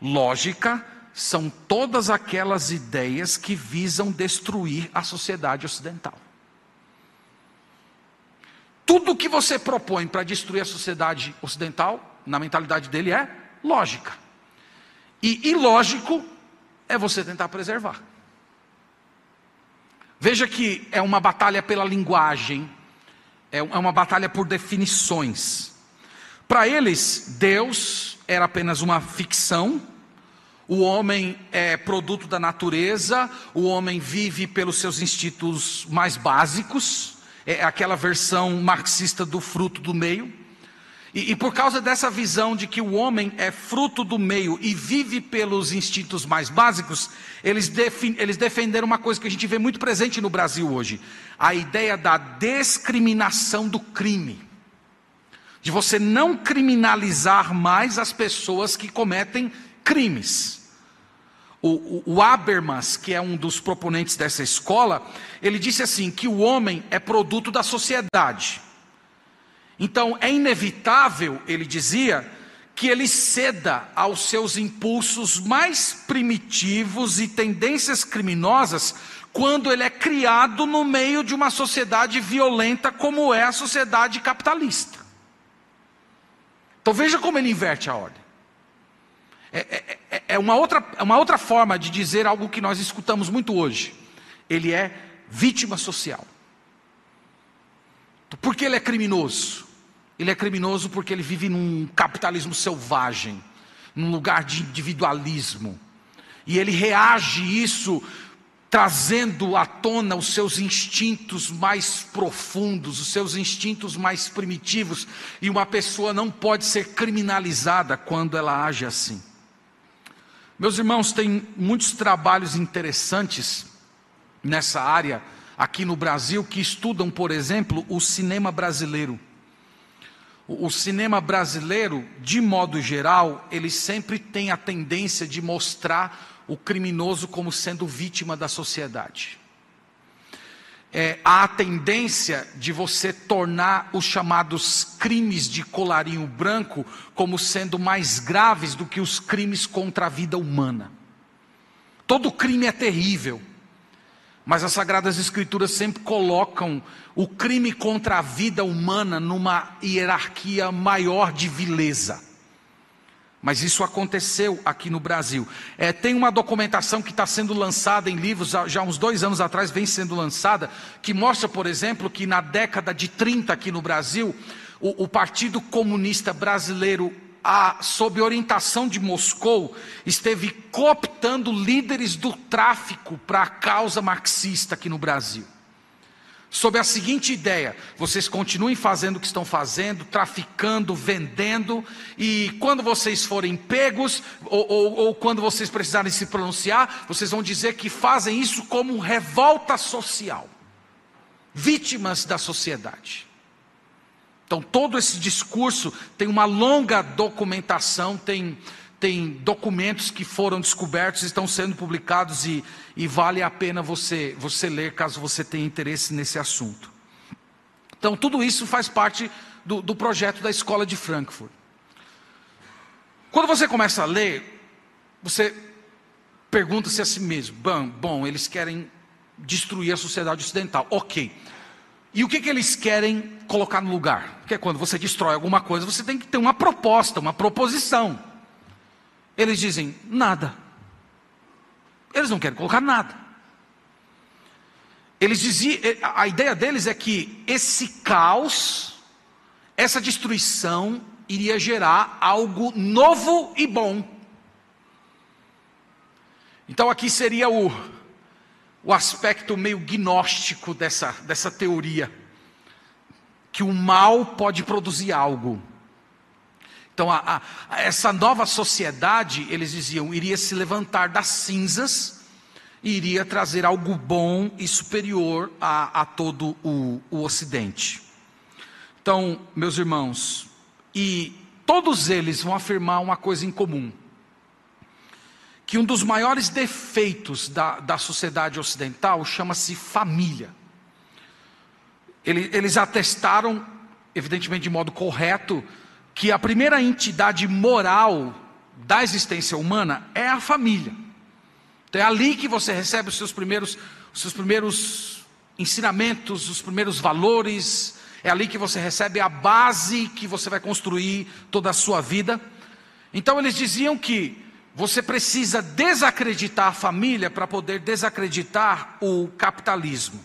lógica são todas aquelas ideias que visam destruir a sociedade ocidental. Tudo que você propõe para destruir a sociedade ocidental, na mentalidade dele, é lógica. E ilógico é você tentar preservar. Veja que é uma batalha pela linguagem, é uma batalha por definições. Para eles, Deus era apenas uma ficção, o homem é produto da natureza, o homem vive pelos seus instintos mais básicos, é aquela versão marxista do fruto do meio. E por causa dessa visão de que o homem é fruto do meio e vive pelos instintos mais básicos, eles defenderam uma coisa que a gente vê muito presente no Brasil hoje, a ideia da descriminação do crime, de você não criminalizar mais as pessoas que cometem crimes. O Habermas, que é um dos proponentes dessa escola, ele disse assim, que o homem é produto da sociedade. Então, é inevitável, ele dizia, que ele ceda aos seus impulsos mais primitivos e tendências criminosas quando ele é criado no meio de uma sociedade violenta como é a sociedade capitalista. Então veja como ele inverte a ordem. É uma outra forma de dizer algo que nós escutamos muito hoje. Ele é vítima social. Por que ele é criminoso? Ele é criminoso porque ele vive num capitalismo selvagem, num lugar de individualismo. E ele reage isso trazendo à tona os seus instintos mais profundos, os seus instintos mais primitivos. E uma pessoa não pode ser criminalizada quando ela age assim. Meus irmãos, tem muitos trabalhos interessantes nessa área aqui no Brasil, que estudam, por exemplo, o cinema brasileiro. O cinema brasileiro, de modo geral, ele sempre tem a tendência de mostrar o criminoso como sendo vítima da sociedade. Há a tendência de você tornar os chamados crimes de colarinho branco como sendo mais graves do que os crimes contra a vida humana. Todo crime é terrível. Mas as Sagradas Escrituras sempre colocam o crime contra a vida humana numa hierarquia maior de vileza. Mas isso aconteceu aqui no Brasil. Tem uma documentação que está sendo lançada em livros, já há uns 2 anos atrás vem sendo lançada, que mostra, por exemplo, que na década de 30 aqui no Brasil, o Partido Comunista Brasileiro, sob orientação de Moscou, esteve cooptando líderes do tráfico para a causa marxista aqui no Brasil. Sob a seguinte ideia: vocês continuem fazendo o que estão fazendo, traficando, vendendo, e quando vocês forem pegos, ou quando vocês precisarem se pronunciar, vocês vão dizer que fazem isso como revolta social, vítimas da sociedade. Então todo esse discurso tem uma longa documentação, tem documentos que foram descobertos, estão sendo publicados e vale a pena você ler caso você tenha interesse nesse assunto. Então tudo isso faz parte do projeto da Escola de Frankfurt. Quando você começa a ler, você pergunta-se a si mesmo, bom, eles querem destruir a sociedade ocidental, ok. E o que eles querem colocar no lugar? Porque quando você destrói alguma coisa, você tem que ter uma proposta, uma proposição. Eles dizem, nada. Eles não querem colocar nada. Eles diziam, a ideia deles é que esse caos, essa destruição, iria gerar algo novo e bom. Então aqui seria o aspecto meio gnóstico dessa teoria, que o mal pode produzir algo. Então essa nova sociedade, eles diziam, iria se levantar das cinzas e iria trazer algo bom e superior a todo o Ocidente. Então, meus irmãos, e todos eles vão afirmar uma coisa em comum, que um dos maiores defeitos da sociedade ocidental chama-se família. Eles atestaram, evidentemente de modo correto, que a primeira entidade moral da existência humana é a família. Então é ali que você recebe os seus primeiros ensinamentos, os primeiros valores, é ali que você recebe a base que você vai construir toda a sua vida. Então eles diziam que você precisa desacreditar a família para poder desacreditar o capitalismo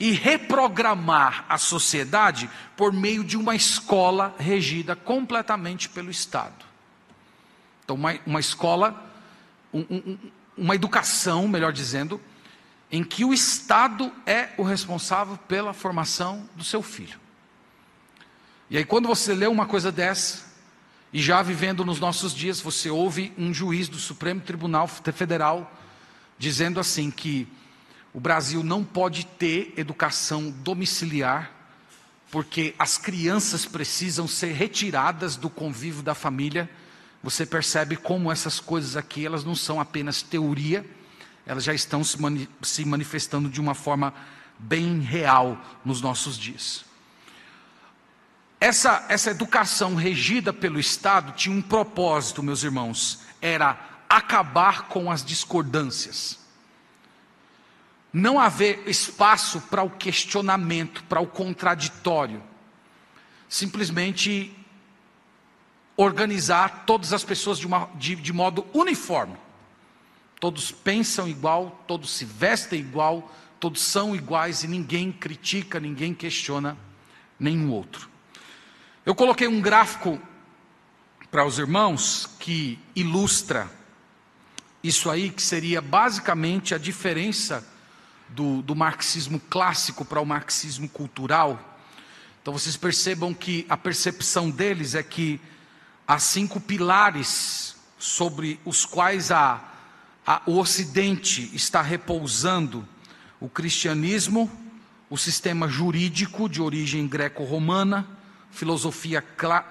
e reprogramar a sociedade por meio de uma escola regida completamente pelo Estado. Então uma escola, uma educação, melhor dizendo, em que o Estado é o responsável pela formação do seu filho. E aí quando você lê uma coisa dessa, e já vivendo nos nossos dias, você ouve um juiz do Supremo Tribunal Federal dizendo assim que o Brasil não pode ter educação domiciliar, porque as crianças precisam ser retiradas do convívio da família. Você percebe como essas coisas aqui, elas não são apenas teoria, elas já estão se manifestando de uma forma bem real nos nossos dias. Essa educação regida pelo Estado tinha um propósito, meus irmãos, era acabar com as discordâncias. Não haver espaço para o questionamento, para o contraditório. Simplesmente organizar todas as pessoas de modo uniforme. Todos pensam igual, todos se vestem igual, todos são iguais e ninguém critica, ninguém questiona nenhum outro. Eu coloquei um gráfico para os irmãos que ilustra isso aí, que seria basicamente a diferença do marxismo clássico para o marxismo cultural. Então vocês percebam que a percepção deles é que há cinco pilares sobre os quais o Ocidente está repousando: o cristianismo, o sistema jurídico de origem greco-romana, filosofia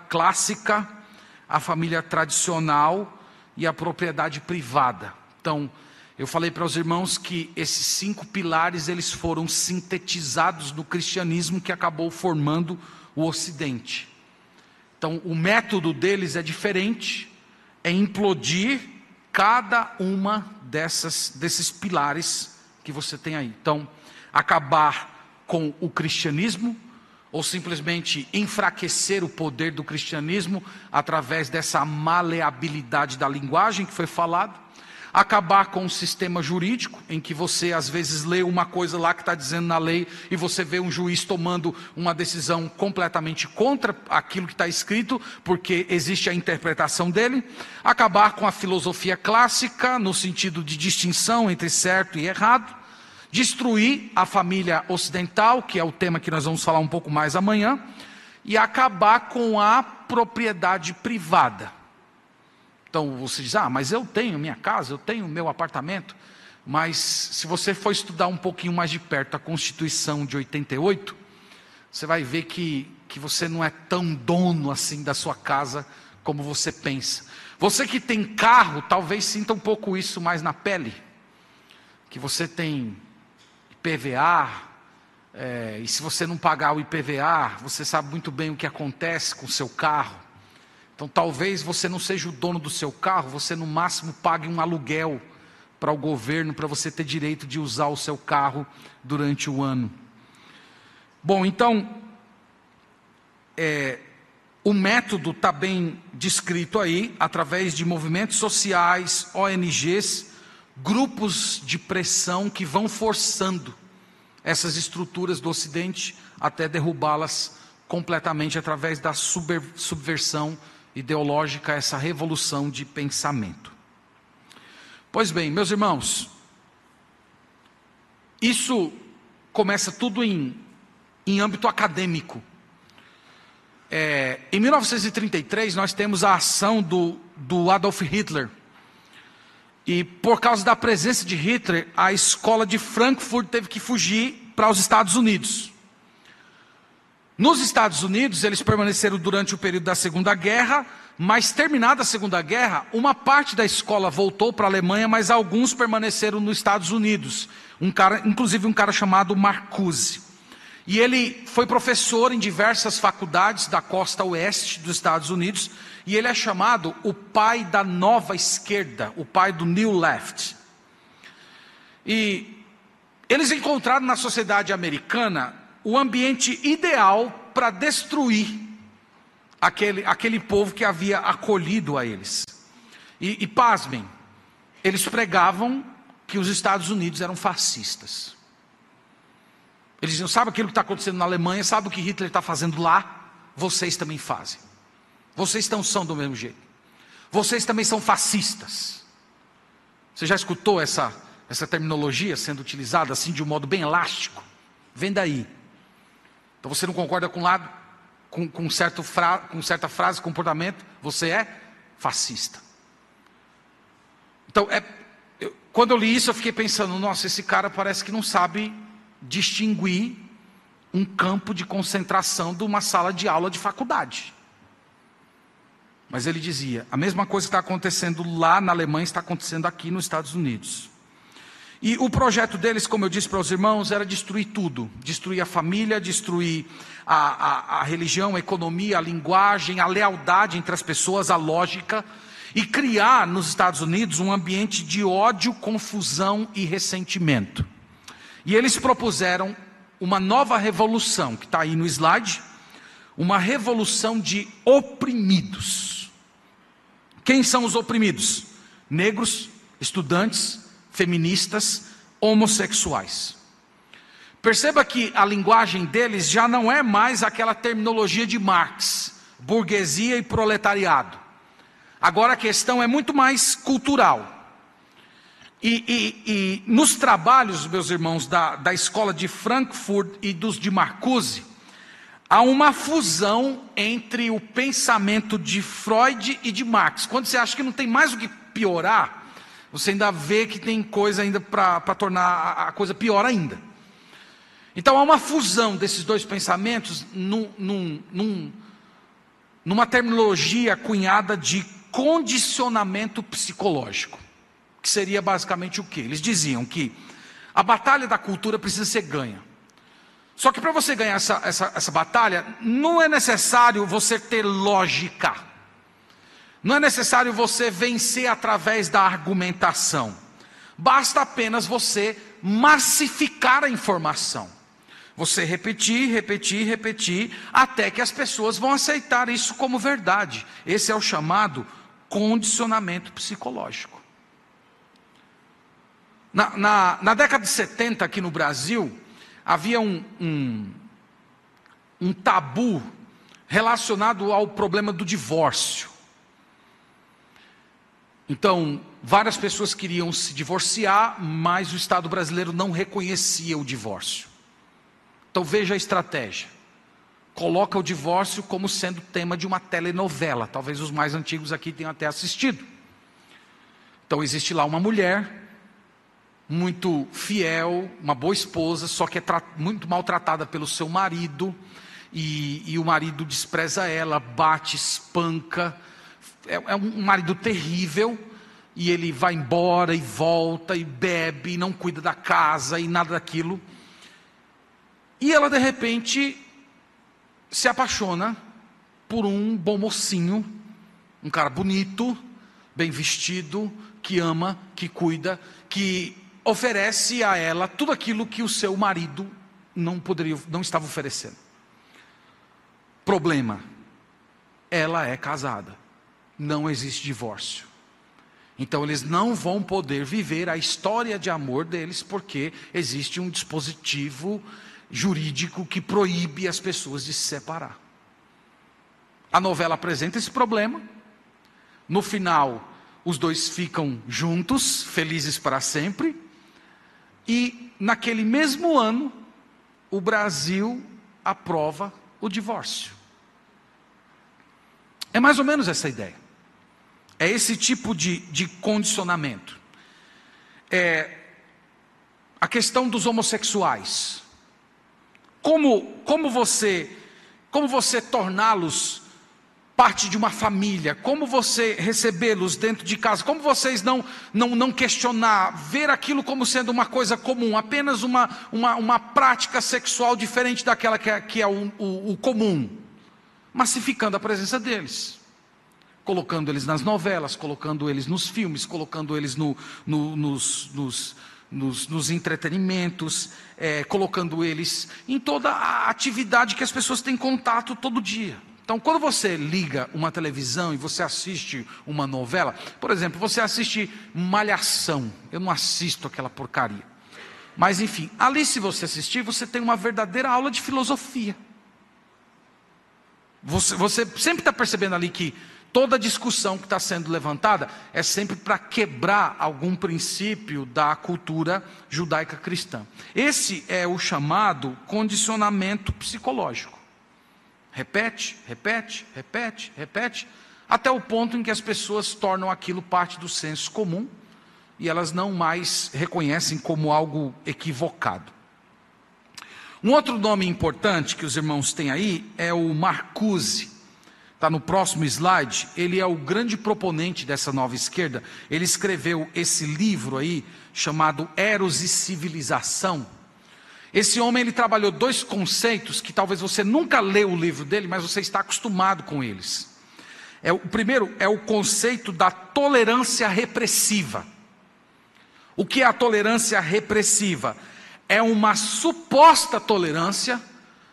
clássica, a família tradicional e a propriedade privada. Então, eu falei para os irmãos que esses cinco pilares, eles foram sintetizados no cristianismo, que acabou formando o Ocidente. Então, o método deles é diferente, é implodir cada uma desses pilares que você tem aí. Então, acabar com o cristianismo, ou simplesmente enfraquecer o poder do cristianismo através dessa maleabilidade da linguagem que foi falado, acabar com o sistema jurídico, em que você às vezes lê uma coisa lá que está dizendo na lei, e você vê um juiz tomando uma decisão completamente contra aquilo que está escrito, porque existe a interpretação dele, acabar com a filosofia clássica, no sentido de distinção entre certo e errado, destruir a família ocidental, que é o tema que nós vamos falar um pouco mais amanhã, e acabar com a propriedade privada. Então você diz, mas eu tenho minha casa, eu tenho meu apartamento. Mas se você for estudar um pouquinho mais de perto a Constituição de 88, você vai ver que você não é tão dono assim da sua casa como você pensa. Você que tem carro, talvez sinta um pouco isso mais na pele, que você tem IPVA, e se você não pagar o IPVA, você sabe muito bem o que acontece com o seu carro. Então talvez você não seja o dono do seu carro, você no máximo pague um aluguel para o governo, para você ter direito de usar o seu carro durante o ano. Bom, então, o método está bem descrito aí, através de movimentos sociais, ONGs, grupos de pressão que vão forçando essas estruturas do Ocidente até derrubá-las completamente através da subversão ideológica, essa revolução de pensamento. Pois bem, meus irmãos, isso começa tudo em âmbito acadêmico. Em 1933 nós temos a ação do Adolf Hitler. E por causa da presença de Hitler, a escola de Frankfurt teve que fugir para os Estados Unidos. Nos Estados Unidos, eles permaneceram durante o período da Segunda Guerra, mas terminada a Segunda Guerra, uma parte da escola voltou para a Alemanha, mas alguns permaneceram nos Estados Unidos. Inclusive um cara chamado Marcuse. E ele foi professor em diversas faculdades da costa oeste dos Estados Unidos, e ele é chamado o pai da nova esquerda, o pai do New Left. E eles encontraram na sociedade americana o ambiente ideal para destruir aquele povo que havia acolhido a eles. E pasmem, eles pregavam que os Estados Unidos eram fascistas. Eles diziam, sabe aquilo que está acontecendo na Alemanha, sabe o que Hitler está fazendo lá? Vocês também fazem. Vocês são do mesmo jeito. Vocês também são fascistas. Você já escutou essa terminologia sendo utilizada assim de um modo bem elástico? Vem daí. Então você não concorda com um lado, com certa frase, comportamento, você é fascista. Então, quando eu li isso, eu fiquei pensando, nossa, esse cara parece que não sabe distinguir um campo de concentração de uma sala de aula de faculdade. Mas ele dizia, a mesma coisa que está acontecendo lá na Alemanha, está acontecendo aqui nos Estados Unidos. E o projeto deles, como eu disse para os irmãos, era destruir tudo. Destruir a família, destruir a religião, a economia, a linguagem, a lealdade entre as pessoas, a lógica. E criar nos Estados Unidos um ambiente de ódio, confusão e ressentimento. E eles propuseram uma nova revolução, que está aí no slide. Uma revolução de oprimidos. Quem são os oprimidos? Negros, estudantes, feministas, homossexuais. Perceba que a linguagem deles já não é mais aquela terminologia de Marx, burguesia e proletariado. Agora a questão é muito mais cultural. E nos trabalhos, meus irmãos, da Escola de Frankfurt e dos de Marcuse, há uma fusão entre o pensamento de Freud e de Marx. Quando você acha que não tem mais o que piorar, você ainda vê que tem coisa ainda para tornar a coisa pior ainda. Então há uma fusão desses dois pensamentos numa terminologia cunhada de condicionamento psicológico. Que seria basicamente o quê? Eles diziam que a batalha da cultura precisa ser ganha. Só que para você ganhar essa batalha, não é necessário você ter lógica. Não é necessário você vencer através da argumentação. Basta apenas você massificar a informação. Você repetir, até que as pessoas vão aceitar isso como verdade. Esse é o chamado condicionamento psicológico. Na década de 70 aqui no Brasil, havia um tabu relacionado ao problema do divórcio. Então, várias pessoas queriam se divorciar, mas o Estado brasileiro não reconhecia o divórcio. Então veja a estratégia. Coloca o divórcio como sendo tema de uma telenovela. Talvez os mais antigos aqui tenham até assistido. Então existe lá uma mulher muito fiel, uma boa esposa, só que é muito maltratada pelo seu marido, e o marido despreza ela, bate, espanca, é um marido terrível, e ele vai embora, e volta, e bebe, e não cuida da casa, e nada daquilo, e ela de repente se apaixona por um bom mocinho, um cara bonito, bem vestido, que ama, que cuida, que oferece a ela tudo aquilo que o seu marido não estava oferecendo. Problema: ela é casada, não existe divórcio. Então eles não vão poder viver a história de amor deles, porque existe um dispositivo jurídico que proíbe as pessoas de se separar. A novela apresenta esse problema. No final, os dois ficam juntos, felizes para sempre. E naquele mesmo ano, o Brasil aprova o divórcio. É mais ou menos essa ideia. É esse tipo de condicionamento. A questão dos homossexuais. Como você torná-los parte de uma família, como você recebê-los dentro de casa, como vocês não questionar, ver aquilo como sendo uma coisa comum, apenas uma prática sexual diferente daquela que é o comum, massificando a presença deles, colocando eles nas novelas, colocando eles nos filmes, colocando eles nos entretenimentos, colocando eles em toda a atividade que as pessoas têm contato todo dia. Então, quando você liga uma televisão e você assiste uma novela, por exemplo, você assiste Malhação, eu não assisto aquela porcaria, mas enfim, ali se você assistir, você tem uma verdadeira aula de filosofia. Você sempre está percebendo ali que toda discussão que está sendo levantada é sempre para quebrar algum princípio da cultura judaica cristã. Esse é o chamado condicionamento psicológico. Repete, repete, repete, repete, até o ponto em que as pessoas tornam aquilo parte do senso comum e elas não mais reconhecem como algo equivocado. Um outro nome importante que os irmãos têm aí é o Marcuse. Está no próximo slide. Ele é o grande proponente dessa nova esquerda. Ele escreveu esse livro aí, chamado Eros e Civilização. Esse homem, ele trabalhou dois conceitos que talvez você nunca leu o livro dele, mas você está acostumado com eles. O primeiro é o conceito da tolerância repressiva. O que é a tolerância repressiva? É uma suposta tolerância,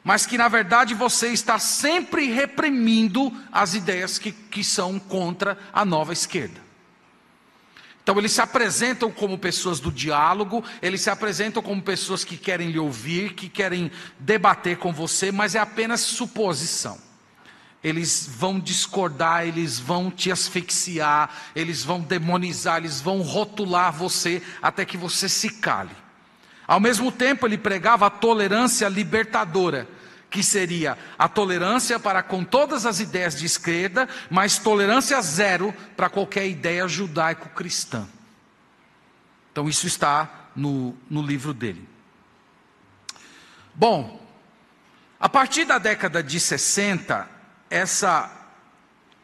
mas que na verdade você está sempre reprimindo as ideias que são contra a nova esquerda. Então eles se apresentam como pessoas do diálogo, eles se apresentam como pessoas que querem lhe ouvir, que querem debater com você, mas é apenas suposição. Eles vão discordar, eles vão te asfixiar, eles vão demonizar, eles vão rotular você até que você se cale. Ao mesmo tempo ele pregava a tolerância libertadora, que seria a tolerância para com todas as ideias de esquerda, mas tolerância zero para qualquer ideia judaico-cristã. Então isso está no livro dele. Bom, a partir da década de 60,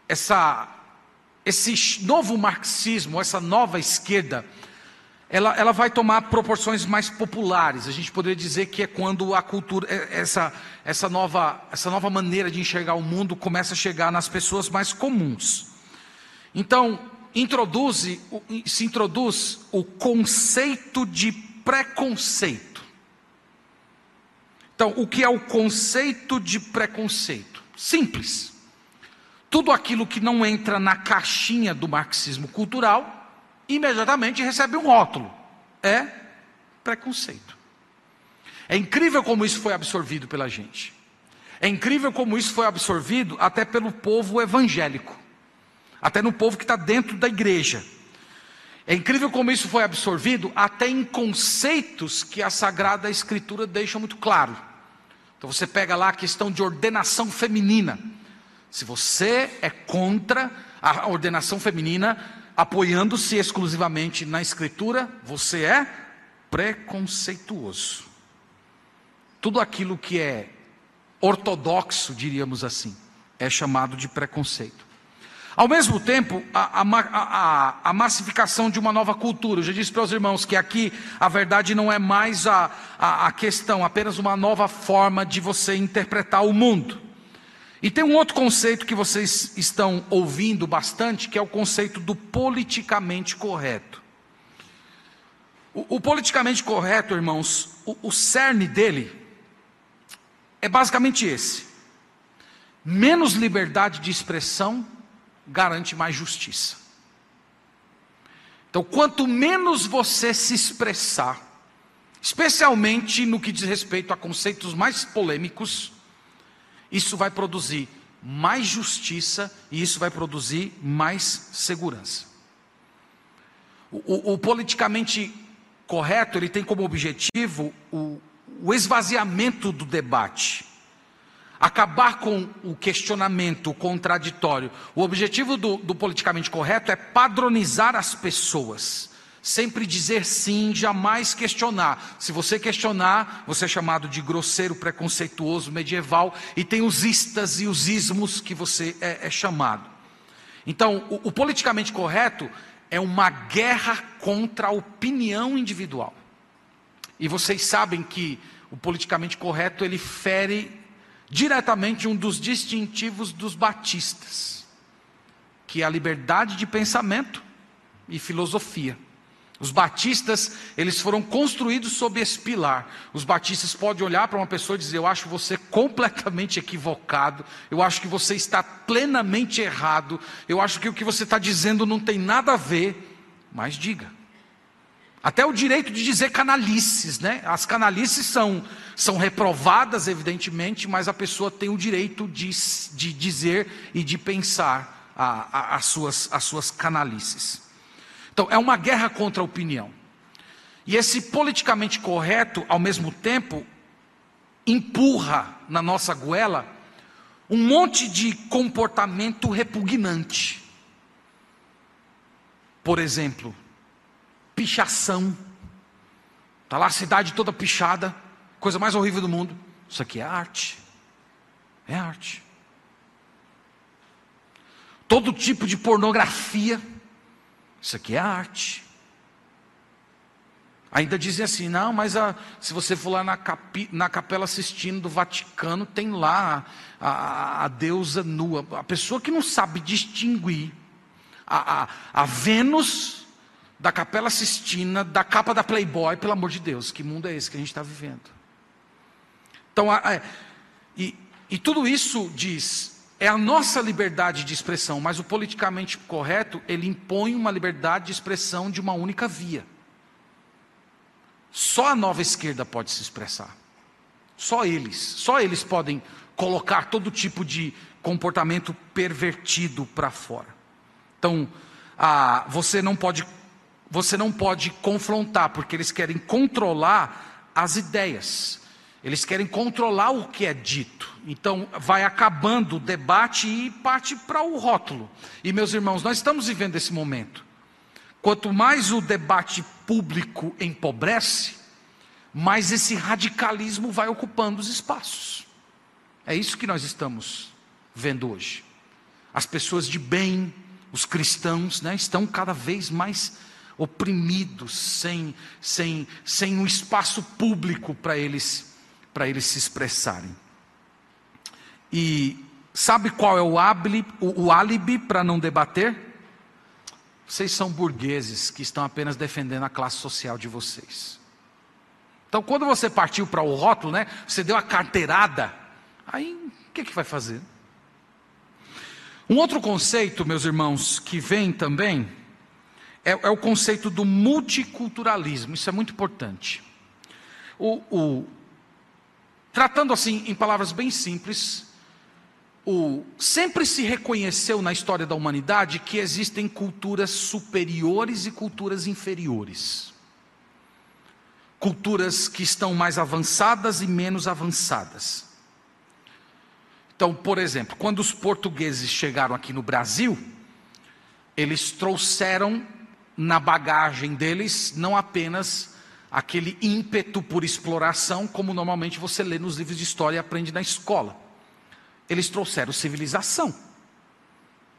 esse novo marxismo, essa nova esquerda, ela vai tomar proporções mais populares. A gente poderia dizer que é quando a cultura, essa nova maneira de enxergar o mundo começa a chegar nas pessoas mais comuns. Então, se introduz o conceito de preconceito. Então, o que é o conceito de preconceito? Simples. Tudo aquilo que não entra na caixinha do marxismo cultural imediatamente recebe um rótulo, é preconceito. É incrível como isso foi absorvido pela gente, é incrível como isso foi absorvido até pelo povo evangélico, até no povo que está dentro da igreja, é incrível como isso foi absorvido até em conceitos que a Sagrada Escritura deixa muito claro. Então você pega lá a questão de ordenação feminina, se você é contra a ordenação feminina, apoiando-se exclusivamente na escritura, você é preconceituoso. Tudo aquilo que é ortodoxo, diríamos assim, é chamado de preconceito. Ao mesmo tempo, a massificação de uma nova cultura. Eu já disse para os irmãos que aqui a verdade não é mais a questão, apenas uma nova forma de você interpretar o mundo. E tem um outro conceito que vocês estão ouvindo bastante, que é o conceito do politicamente correto. O politicamente correto, irmãos, o cerne dele é basicamente esse: menos liberdade de expressão garante mais justiça. Então, quanto menos você se expressar, especialmente no que diz respeito a conceitos mais polêmicos, isso vai produzir mais justiça e isso vai produzir mais segurança. O politicamente correto, ele tem como objetivo o esvaziamento do debate, acabar com o questionamento, o contraditório. O objetivo do politicamente correto é padronizar as pessoas, sempre dizer sim, jamais questionar. Se você questionar, você é chamado de grosseiro, preconceituoso, medieval, e tem os istas e os ismos que você é chamado. Então, o politicamente correto é uma guerra contra a opinião individual. E vocês sabem que o politicamente correto, ele fere diretamente um dos distintivos dos batistas, que é a liberdade de pensamento e filosofia. Os batistas, eles foram construídos sob esse pilar. Os batistas podem olhar para uma pessoa e dizer: eu acho você completamente equivocado, eu acho que você está plenamente errado, eu acho que o que você está dizendo não tem nada a ver, mas diga. Até o direito de dizer canalices, né? As canalices são reprovadas, evidentemente, mas a pessoa tem o direito de dizer e de pensar as suas canalices. Então, é uma guerra contra a opinião. E esse politicamente correto, ao mesmo tempo, empurra na nossa goela um monte de comportamento repugnante. Por exemplo, pichação. Está lá a cidade toda pichada, coisa mais horrível do mundo. Isso aqui é arte. É arte. Todo tipo de pornografia. Isso aqui é arte. Ainda dizem assim, não, mas se você for lá na Capela Sistina do Vaticano, tem lá a deusa nua. A pessoa que não sabe distinguir a Vênus da Capela Sistina, da capa da Playboy, pelo amor de Deus, que mundo é esse que a gente está vivendo? Então, e tudo isso diz, é a nossa liberdade de expressão, mas o politicamente correto, ele impõe uma liberdade de expressão de uma única via. Só a nova esquerda pode se expressar, só eles podem colocar todo tipo de comportamento pervertido para fora. Então, você não pode confrontar, porque eles querem controlar as ideias, eles querem controlar o que é dito. Então, vai acabando o debate e parte para o rótulo. E, meus irmãos, nós estamos vivendo esse momento. Quanto mais o debate público empobrece, mais esse radicalismo vai ocupando os espaços. É isso que nós estamos vendo hoje. As pessoas de bem, os cristãos, estão cada vez mais oprimidos, sem um espaço público para eles se expressarem. E sabe qual é o álibi para não debater? Vocês são burgueses que estão apenas defendendo a classe social de vocês. Então, quando você partiu para o rótulo, você deu a carteirada, aí o que vai fazer? Um outro conceito, meus irmãos, que vem também, é o conceito do multiculturalismo. Isso é muito importante. Tratando assim, em palavras bem simples, sempre se reconheceu na história da humanidade que existem culturas superiores e culturas inferiores. Culturas que estão mais avançadas e menos avançadas. Então, por exemplo, quando os portugueses chegaram aqui no Brasil, eles trouxeram na bagagem deles não apenas aquele ímpeto por exploração, como normalmente você lê nos livros de história e aprende na escola. Eles trouxeram civilização,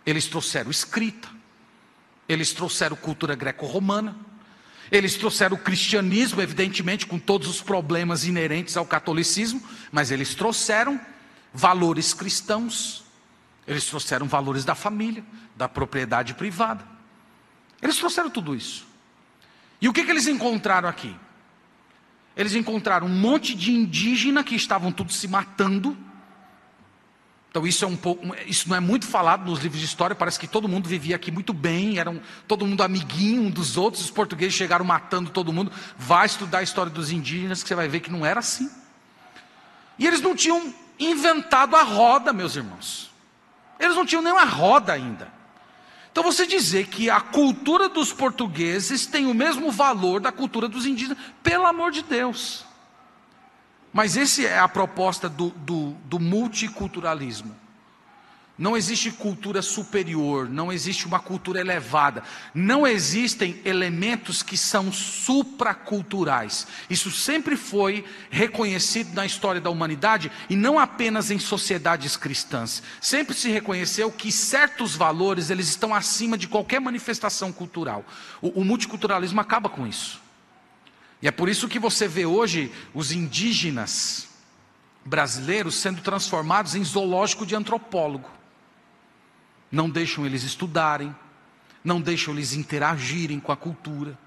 eles trouxeram escrita, eles trouxeram cultura greco-romana, eles trouxeram o cristianismo, evidentemente com todos os problemas inerentes ao catolicismo, mas eles trouxeram valores cristãos, eles trouxeram valores da família, da propriedade privada, eles trouxeram tudo isso. E o que eles encontraram aqui? Eles encontraram um monte de indígena que estavam todos se matando. Então isso não é muito falado nos livros de história, parece que todo mundo vivia aqui muito bem, eram todo mundo amiguinho um dos outros, os portugueses chegaram matando todo mundo. Vai estudar a história dos indígenas que você vai ver que não era assim. E eles não tinham inventado a roda, meus irmãos, eles não tinham nenhuma roda ainda. Então você dizer que a cultura dos portugueses tem o mesmo valor da cultura dos indígenas, pelo amor de Deus. Mas essa é a proposta do multiculturalismo. Não existe cultura superior, não existe uma cultura elevada, não existem elementos que são supraculturais. Isso sempre foi reconhecido na história da humanidade, e não apenas em sociedades cristãs. Sempre se reconheceu que certos valores, eles estão acima de qualquer manifestação cultural. O multiculturalismo acaba com isso. E é por isso que você vê hoje os indígenas brasileiros sendo transformados em zoológico de antropólogo. Não deixam eles estudarem, não deixam eles interagirem com a cultura,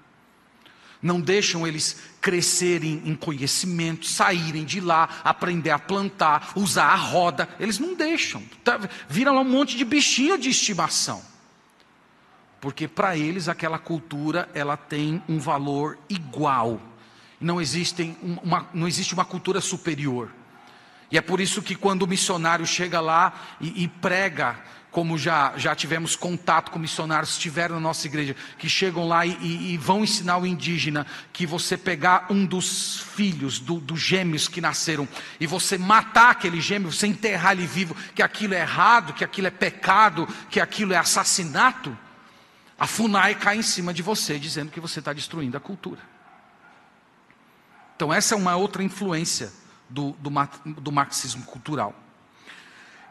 não deixam eles crescerem em conhecimento, saírem de lá, aprender a plantar, usar a roda. Eles não deixam, viram lá um monte de bichinho de estimação. Porque para eles aquela cultura, ela tem um valor igual, não existe uma cultura superior. E é por isso que quando o missionário chega lá e prega, como já tivemos contato com missionários que estiveram na nossa igreja, que chegam lá e vão ensinar o indígena que você pegar um dos filhos, dos gêmeos que nasceram, e você matar aquele gêmeo, você enterrar ele vivo, que aquilo é errado, que aquilo é pecado, que aquilo é assassinato, a FUNAI cai em cima de você, dizendo que você está destruindo a cultura. Então essa é uma outra influência do marxismo cultural.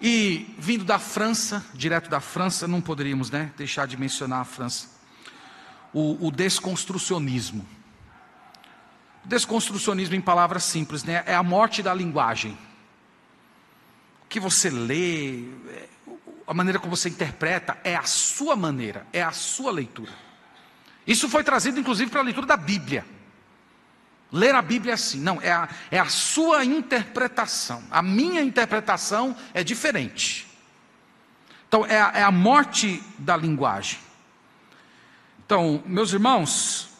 E vindo da França, direto da França, não poderíamos, né, deixar de mencionar a França, o desconstrucionismo. O desconstrucionismo, em palavras simples, né, é a morte da linguagem. O que você lê, a maneira como você interpreta, é a sua maneira, é a sua leitura. Isso foi trazido inclusive para a leitura da Bíblia. Ler a Bíblia é assim, não, é a sua interpretação, a minha interpretação é diferente. Então, é a morte da linguagem. Então, meus irmãos,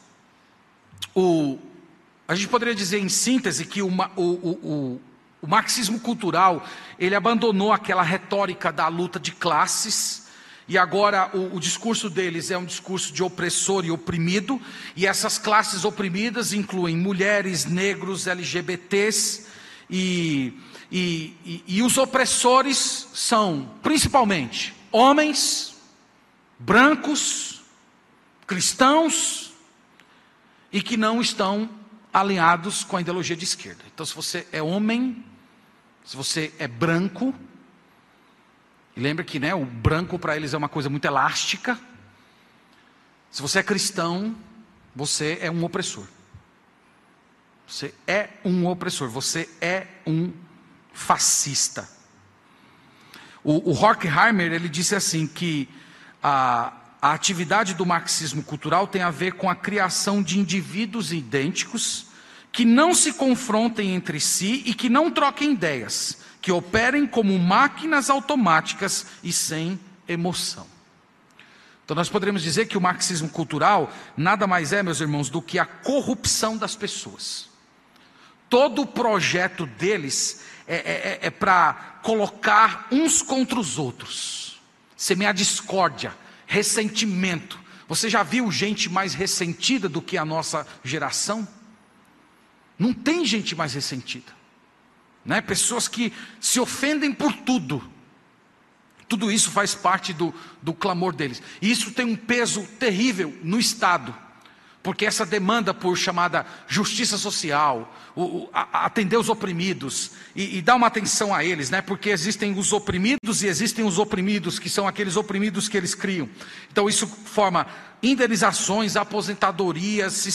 a gente poderia dizer em síntese que o marxismo cultural, ele abandonou aquela retórica da luta de classes, e agora o discurso deles é um discurso de opressor e oprimido, e essas classes oprimidas incluem mulheres, negros, LGBTs, e os opressores são principalmente homens, brancos, cristãos, e que não estão alinhados com a ideologia de esquerda. Então, se você é homem, se você é branco, e lembra que, né, o branco para eles é uma coisa muito elástica. Se você é cristão, você é um opressor. Você é um opressor, você é um fascista. O Horkheimer, ele disse assim que a atividade do marxismo cultural tem a ver com a criação de indivíduos idênticos que não se confrontem entre si e que não troquem ideias, que operem como máquinas automáticas e sem emoção. Então nós poderíamos dizer que o marxismo cultural nada mais é, meus irmãos, do que a corrupção das pessoas. Todo o projeto deles é para colocar uns contra os outros, semear discórdia, ressentimento. Você já viu gente mais ressentida do que a nossa geração? Não tem gente mais ressentida. Né? Pessoas que se ofendem por tudo. Tudo isso faz parte do clamor deles. E isso tem um peso terrível no Estado. Porque essa demanda por chamada justiça social, atender os oprimidos e dar uma atenção a eles, né? Porque existem os oprimidos e existem os oprimidos, que são aqueles oprimidos que eles criam. Então isso forma indenizações, aposentadorias,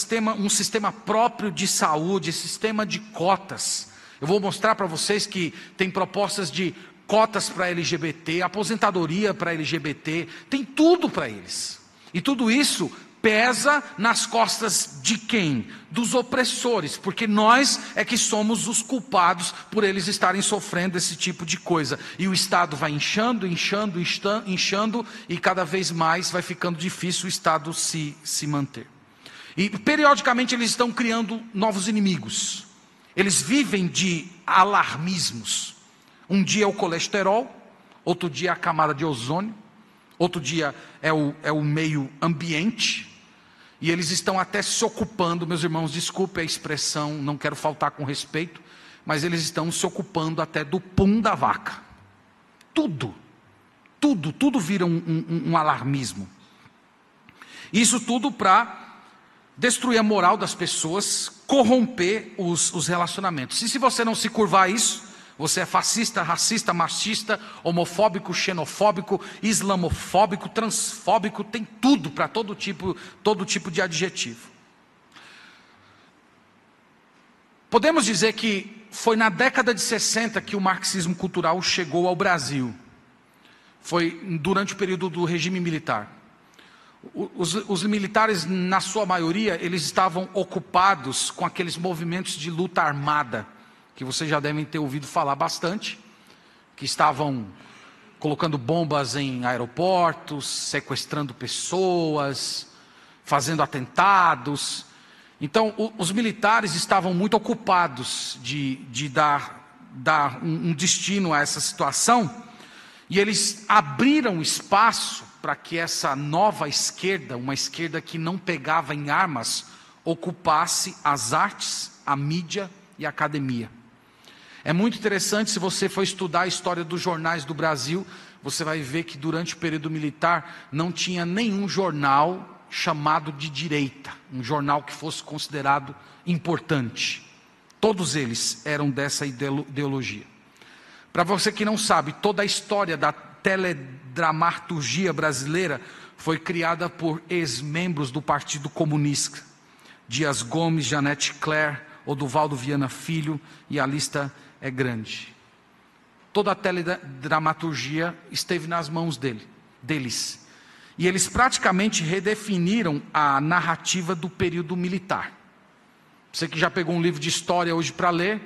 um sistema próprio de saúde, sistema de cotas. Eu vou mostrar para vocês que tem propostas de cotas para LGBT, aposentadoria para LGBT, tem tudo para eles. E tudo isso pesa nas costas de quem? Dos opressores, porque nós é que somos os culpados por eles estarem sofrendo esse tipo de coisa. E o Estado vai inchando, inchando, inchando, inchando, e cada vez mais vai ficando difícil o Estado se manter. E periodicamente eles estão criando novos inimigos. Eles vivem de alarmismos. Um dia é o colesterol, outro dia é a camada de ozônio, outro dia é o meio ambiente, e eles estão até se ocupando, meus irmãos, desculpe a expressão, não quero faltar com respeito, mas eles estão se ocupando até do pum da vaca. Tudo vira um alarmismo. Isso tudo para destruir a moral das pessoas, corromper os relacionamentos. E se você não se curvar a isso, você é fascista, racista, machista, homofóbico, xenofóbico, islamofóbico, transfóbico, tem tudo para todo tipo de adjetivo. Podemos dizer que foi na década de 60 que o marxismo cultural chegou ao Brasil. Foi durante o período do regime militar. Os militares, na sua maioria, eles estavam ocupados com aqueles movimentos de luta armada, que vocês já devem ter ouvido falar bastante, que estavam colocando bombas em aeroportos, sequestrando pessoas, fazendo atentados. Então, os militares estavam muito ocupados de dar dar um destino a essa situação, e eles abriram espaço para que essa nova esquerda, uma esquerda que não pegava em armas, ocupasse as artes, a mídia e a academia. É muito interessante, se você for estudar a história dos jornais do Brasil, você vai ver que durante o período militar não tinha nenhum jornal chamado de direita, um jornal que fosse considerado importante. Todos eles eram dessa ideologia. Para você que não sabe, toda a história da teledramaturgia brasileira foi criada por ex-membros do Partido Comunista. Dias Gomes, Janete Claire, Oduvaldo Viana Filho, e a lista é grande. Toda a teledramaturgia esteve nas mãos deles. E eles praticamente redefiniram a narrativa do período militar. Você que já pegou um livro de história hoje para ler,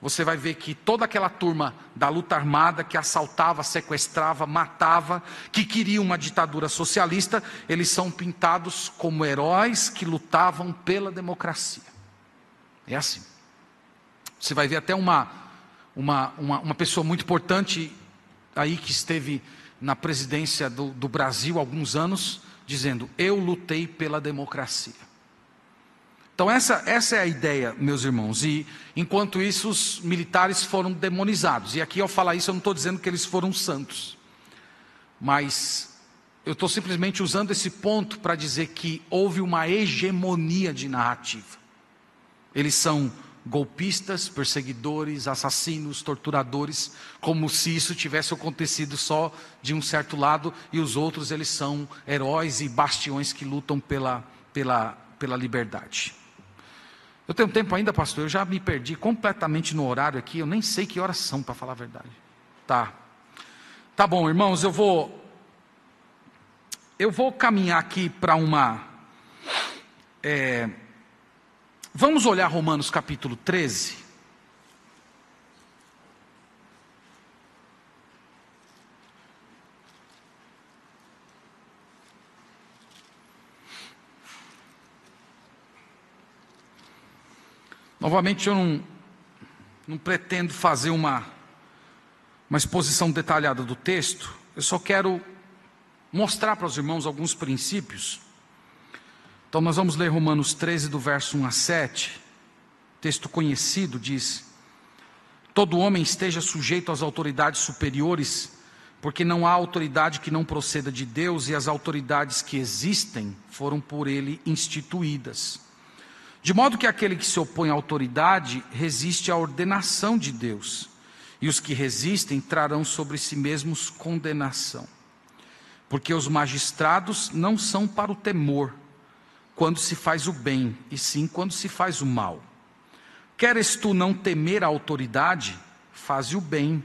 você vai ver que toda aquela turma da luta armada, que assaltava, sequestrava, matava, que queria uma ditadura socialista, eles são pintados como heróis que lutavam pela democracia. É assim. Você vai ver até uma pessoa muito importante aí que esteve na presidência do Brasil há alguns anos, dizendo: eu lutei pela democracia. Então essa é a ideia, meus irmãos. E enquanto isso, os militares foram demonizados. E aqui, ao falar isso, eu não estou dizendo que eles foram santos, mas eu estou simplesmente usando esse ponto para dizer que houve uma hegemonia de narrativa. Eles são golpistas, perseguidores, assassinos, torturadores, como se isso tivesse acontecido só de um certo lado, e os outros, eles são heróis e bastiões que lutam pela liberdade. Eu tenho tempo ainda, pastor? Eu já me perdi completamente no horário aqui, eu nem sei que horas são, para falar a verdade. Tá bom, irmãos, eu vou caminhar aqui para uma... Vamos olhar Romanos capítulo 13. Novamente, eu não pretendo fazer uma exposição detalhada do texto. Eu só quero mostrar para os irmãos alguns princípios. Então nós vamos ler Romanos 13, do verso 1 a 7, texto conhecido, diz: todo homem esteja sujeito às autoridades superiores, porque não há autoridade que não proceda de Deus, e as autoridades que existem foram por ele instituídas. De modo que aquele que se opõe à autoridade resiste à ordenação de Deus, e os que resistem trarão sobre si mesmos condenação. Porque os magistrados não são para o temor, quando se faz o bem, e sim quando se faz o mal. Queres tu não temer a autoridade? Faze o bem,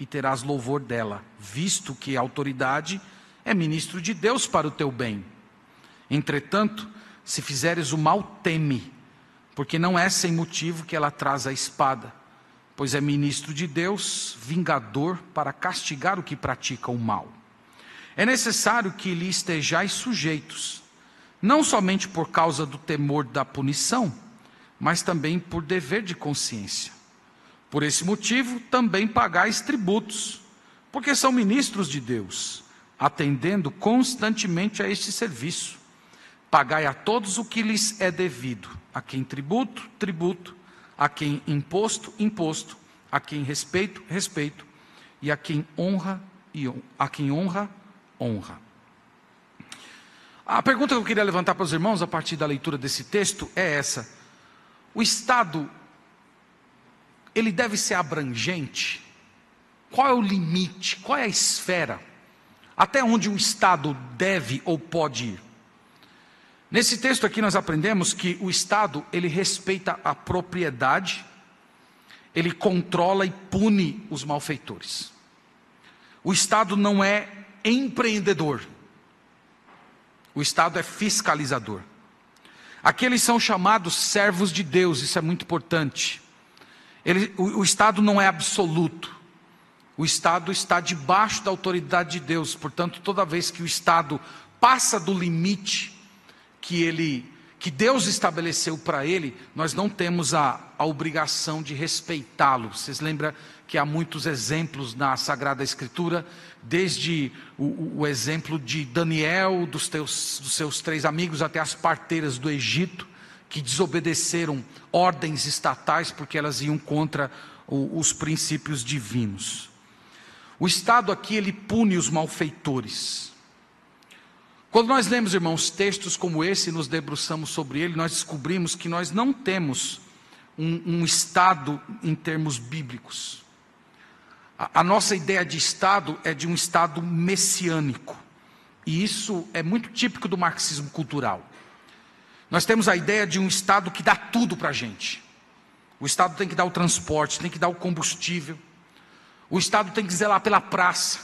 e terás louvor dela, visto que a autoridade é ministro de Deus para o teu bem. Entretanto, se fizeres o mal, teme, porque não é sem motivo que ela traz a espada, pois é ministro de Deus, vingador, para castigar o que pratica o mal. É necessário que lhe estejais sujeitos, não somente por causa do temor da punição, mas também por dever de consciência. Por esse motivo, também pagais tributos, porque são ministros de Deus, atendendo constantemente a este serviço. Pagai a todos o que lhes é devido, a quem tributo, tributo, a quem imposto, imposto, a quem respeito, respeito, e a quem honra, honra. A pergunta que eu queria levantar para os irmãos a partir da leitura desse texto é essa: o Estado, ele deve ser abrangente? Qual é o limite? Qual é a esfera? Até onde o Estado deve ou pode ir? Nesse texto aqui nós aprendemos que o Estado, ele respeita a propriedade, ele controla e pune os malfeitores. O Estado não é empreendedor. O Estado é fiscalizador. Aqui eles são chamados servos de Deus, isso é muito importante. O Estado não é absoluto. O Estado está debaixo da autoridade de Deus. Portanto, toda vez que o Estado passa do limite que ele, que Deus estabeleceu para ele, nós não temos a obrigação de respeitá-lo. Vocês lembram que há muitos exemplos na Sagrada Escritura, desde o exemplo de Daniel, dos seus três amigos, até as parteiras do Egito, que desobedeceram ordens estatais, porque elas iam contra os princípios divinos. O Estado aqui, ele pune os malfeitores. Quando nós lemos, irmãos, textos como esse e nos debruçamos sobre ele, nós descobrimos que nós não temos um Estado em termos bíblicos. A nossa ideia de Estado é de um Estado messiânico. E isso é muito típico do marxismo cultural. Nós temos a ideia de um Estado que dá tudo para a gente. O Estado tem que dar o transporte, tem que dar o combustível. O Estado tem que zelar pela praça.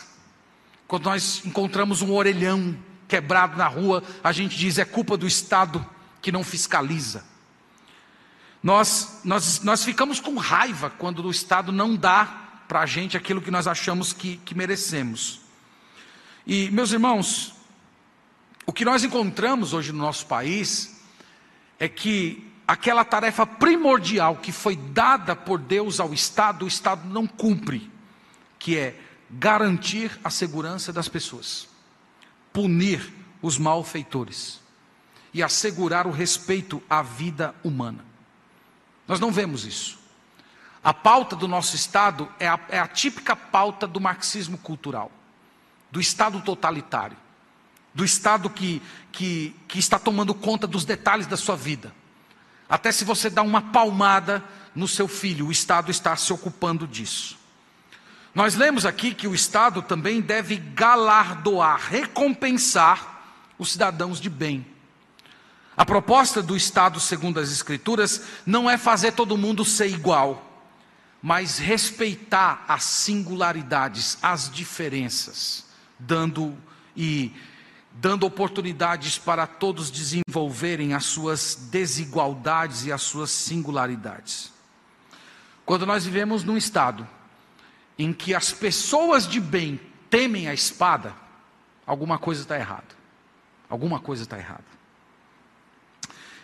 Quando nós encontramos um orelhão quebrado na rua, a gente diz, é culpa do Estado que não fiscaliza. Nós ficamos com raiva quando o Estado não dá para a gente aquilo que nós achamos que merecemos. E, meus irmãos, o que nós encontramos hoje no nosso país é que aquela tarefa primordial que foi dada por Deus ao Estado, o Estado não cumpre, que é garantir a segurança das pessoas, punir os malfeitores e assegurar o respeito à vida humana. Nós não vemos isso. A pauta do nosso Estado é a típica pauta do marxismo cultural, do Estado totalitário, do Estado que está tomando conta dos detalhes da sua vida. Até se você dá uma palmada no seu filho, o Estado está se ocupando disso. Nós lemos aqui que o Estado também deve galardoar, recompensar os cidadãos de bem. A proposta do Estado, segundo as Escrituras, não é fazer todo mundo ser igual, mas respeitar as singularidades, as diferenças, dando oportunidades para todos desenvolverem as suas desigualdades e as suas singularidades. Quando nós vivemos num Estado em que as pessoas de bem temem a espada, alguma coisa está errada. Alguma coisa está errada.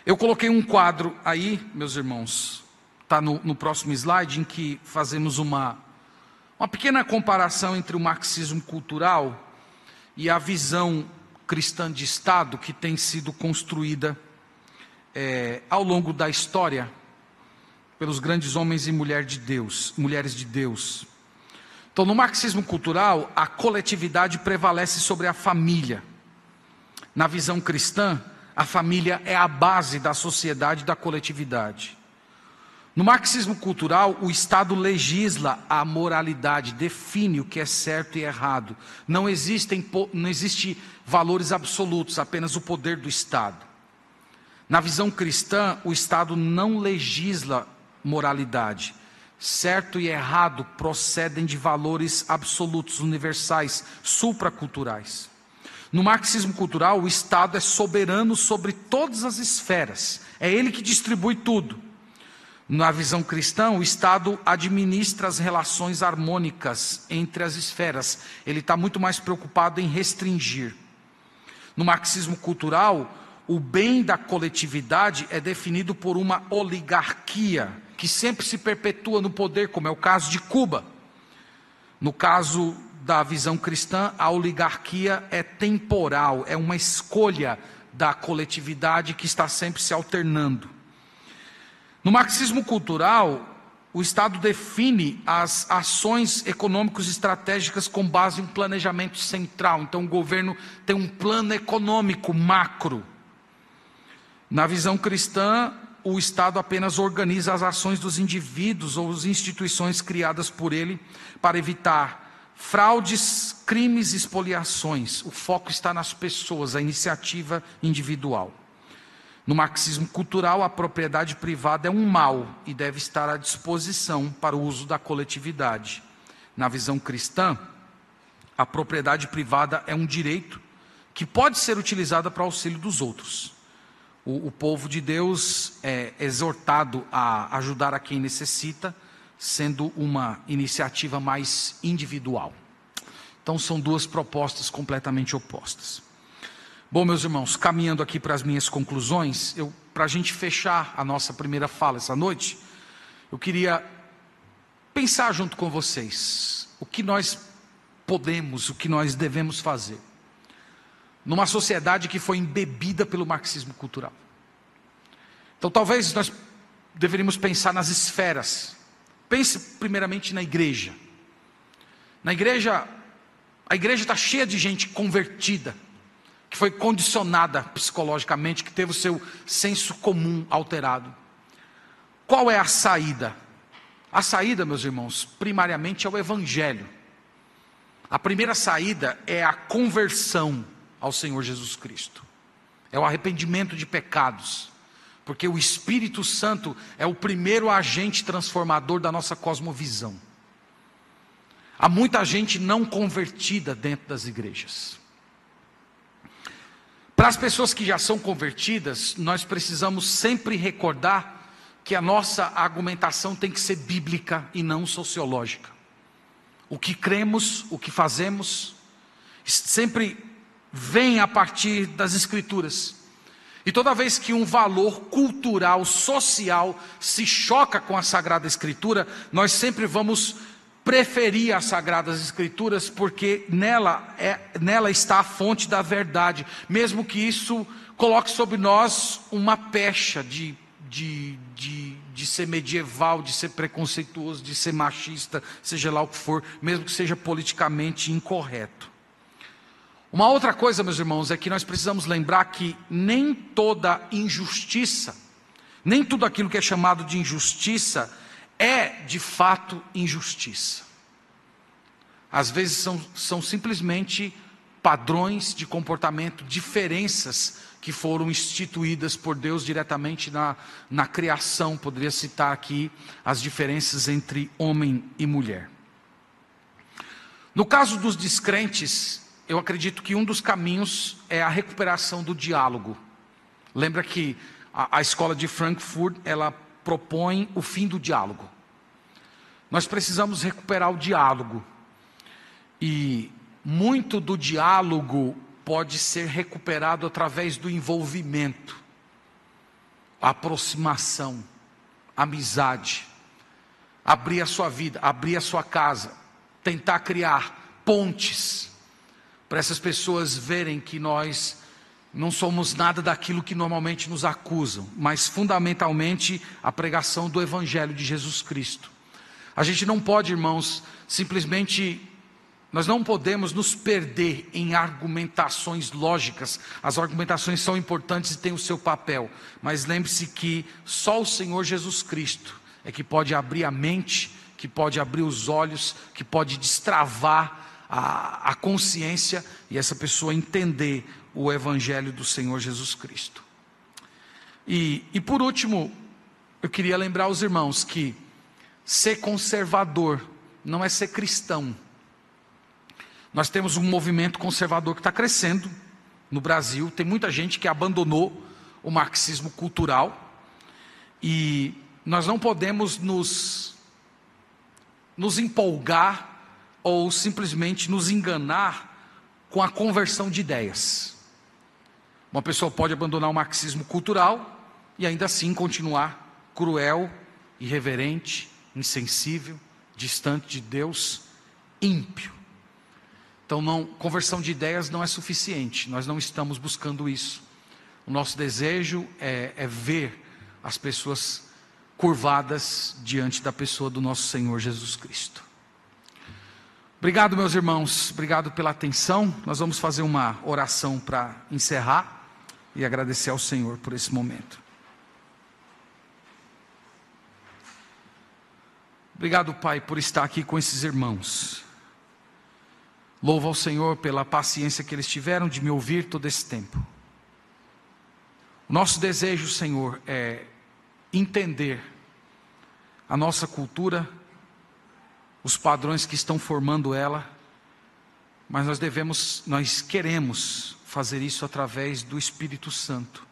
Eu coloquei um quadro aí, meus irmãos, está no próximo slide, em que fazemos uma pequena comparação entre o marxismo cultural e a visão cristã de Estado que tem sido construída ao longo da história pelos grandes homens e mulheres de Deus. Então, no marxismo cultural, a coletividade prevalece sobre a família. Na visão cristã, a família é a base da sociedade e da coletividade. No marxismo cultural, o Estado legisla a moralidade, define o que é certo e errado. Não existem valores absolutos, apenas o poder do Estado. Na visão cristã, o Estado não legisla moralidade. Certo e errado procedem de valores absolutos, universais, supraculturais. No marxismo cultural, o Estado é soberano sobre todas as esferas. É ele que distribui tudo. Na visão cristã, o Estado administra as relações harmônicas entre as esferas. Ele está muito mais preocupado em restringir. No marxismo cultural, o bem da coletividade é definido por uma oligarquia que sempre se perpetua no poder, como é o caso de Cuba. No caso da visão cristã, a oligarquia é temporal, é uma escolha da coletividade que está sempre se alternando. No marxismo cultural, o Estado define as ações econômicas estratégicas com base em um planejamento central. Então, o governo tem um plano econômico macro. Na visão cristã, o Estado apenas organiza as ações dos indivíduos ou as instituições criadas por ele para evitar fraudes, crimes e expoliações. O foco está nas pessoas, a iniciativa individual. No marxismo cultural, a propriedade privada é um mal e deve estar à disposição para o uso da coletividade. Na visão cristã, a propriedade privada é um direito que pode ser utilizada para o auxílio dos outros. O povo de Deus é exortado a ajudar a quem necessita, sendo uma iniciativa mais individual. Então, são duas propostas completamente opostas. Bom, meus irmãos, caminhando aqui para as minhas conclusões, eu para a gente fechar a nossa primeira fala essa noite, eu queria pensar junto com vocês o que nós podemos, o que nós devemos fazer numa sociedade que foi embebida pelo marxismo cultural. Então talvez nós deveríamos pensar nas esferas. Pense primeiramente na igreja. Na igreja, a igreja está cheia de gente convertida, que foi condicionada psicologicamente, que teve o seu senso comum alterado. Qual é a saída? A saída, meus irmãos, primariamente é o evangelho. A primeira saída é a conversão ao Senhor Jesus Cristo. É o arrependimento de pecados. Porque o Espírito Santo é o primeiro agente transformador da nossa cosmovisão. Há muita gente não convertida dentro das igrejas. Para as pessoas que já são convertidas, nós precisamos sempre recordar que a nossa argumentação tem que ser bíblica e não sociológica. O que cremos, o que fazemos, sempre vem a partir das Escrituras. E toda vez que um valor cultural, social, se choca com a Sagrada Escritura, nós sempre vamos preferir as Sagradas Escrituras, porque nela está a fonte da verdade, mesmo que isso coloque sobre nós uma pecha de ser medieval, de ser preconceituoso, de ser machista, seja lá o que for, mesmo que seja politicamente incorreto. Uma outra coisa, meus irmãos, é que nós precisamos lembrar que nem toda injustiça, nem tudo aquilo que é chamado de injustiça, é de fato injustiça. Às vezes são simplesmente padrões de comportamento, diferenças que foram instituídas por Deus diretamente na criação. Poderia citar aqui as diferenças entre homem e mulher. No caso dos descrentes, eu acredito que um dos caminhos é a recuperação do diálogo. Lembra que a Escola de Frankfurt, ela propõe o fim do diálogo. Nós precisamos recuperar o diálogo. E muito do diálogo pode ser recuperado através do envolvimento, aproximação, amizade, abrir a sua vida, abrir a sua casa, tentar criar pontes, para essas pessoas verem que nós não somos nada daquilo que normalmente nos acusam, mas fundamentalmente a pregação do Evangelho de Jesus Cristo. A gente não pode, irmãos, simplesmente, nós não podemos nos perder em argumentações lógicas. As argumentações são importantes e têm o seu papel, mas lembre-se que só o Senhor Jesus Cristo é que pode abrir a mente, que pode abrir os olhos, que pode destravar a consciência e essa pessoa entender o Evangelho do Senhor Jesus Cristo. E por último, eu queria lembrar aos irmãos que ser conservador não é ser cristão. Nós temos um movimento conservador que está crescendo no Brasil, tem muita gente que abandonou o marxismo cultural, e nós não podemos nos empolgar ou simplesmente nos enganar com a conversão de ideias. Uma pessoa pode abandonar o marxismo cultural e ainda assim continuar cruel, irreverente, insensível, distante de Deus, ímpio. Então conversão de ideias não é suficiente, nós não estamos buscando isso. O nosso desejo é ver as pessoas curvadas diante da pessoa do nosso Senhor Jesus Cristo. Obrigado, meus irmãos, obrigado pela atenção. Nós vamos fazer uma oração para encerrar e agradecer ao Senhor por esse momento. Obrigado, Pai, por estar aqui com esses irmãos. Louvo ao Senhor pela paciência que eles tiveram de me ouvir todo esse tempo. Nosso desejo, Senhor, é entender a nossa cultura, os padrões que estão formando ela, mas nós queremos fazer isso através do Espírito Santo,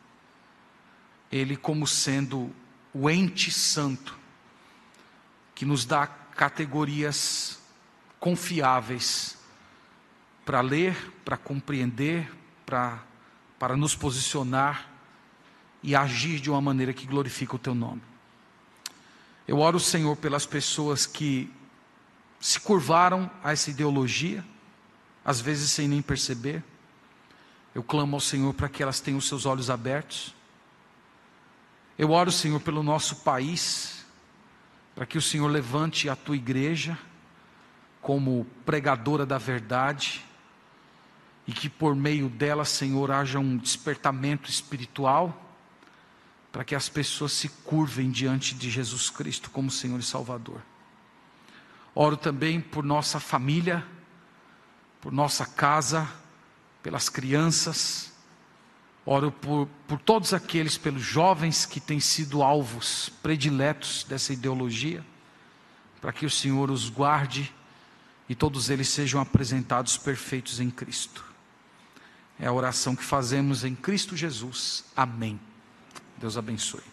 Ele como sendo o ente santo, que nos dá categorias confiáveis, para ler, para compreender, para nos posicionar, e agir de uma maneira que glorifica o teu nome. Eu oro, Senhor, pelas pessoas que se curvaram a essa ideologia, às vezes sem nem perceber. Eu clamo ao Senhor para que elas tenham os seus olhos abertos. Eu oro, Senhor, pelo nosso país, para que o Senhor levante a tua igreja como pregadora da verdade, e que por meio dela, Senhor, haja um despertamento espiritual, para que as pessoas se curvem diante de Jesus Cristo como Senhor e Salvador. Oro também por nossa família, por nossa casa, pelas crianças. Oro por todos aqueles, pelos jovens que têm sido alvos prediletos dessa ideologia, para que o Senhor os guarde e todos eles sejam apresentados perfeitos em Cristo. É a oração que fazemos em Cristo Jesus. Amém. Deus abençoe.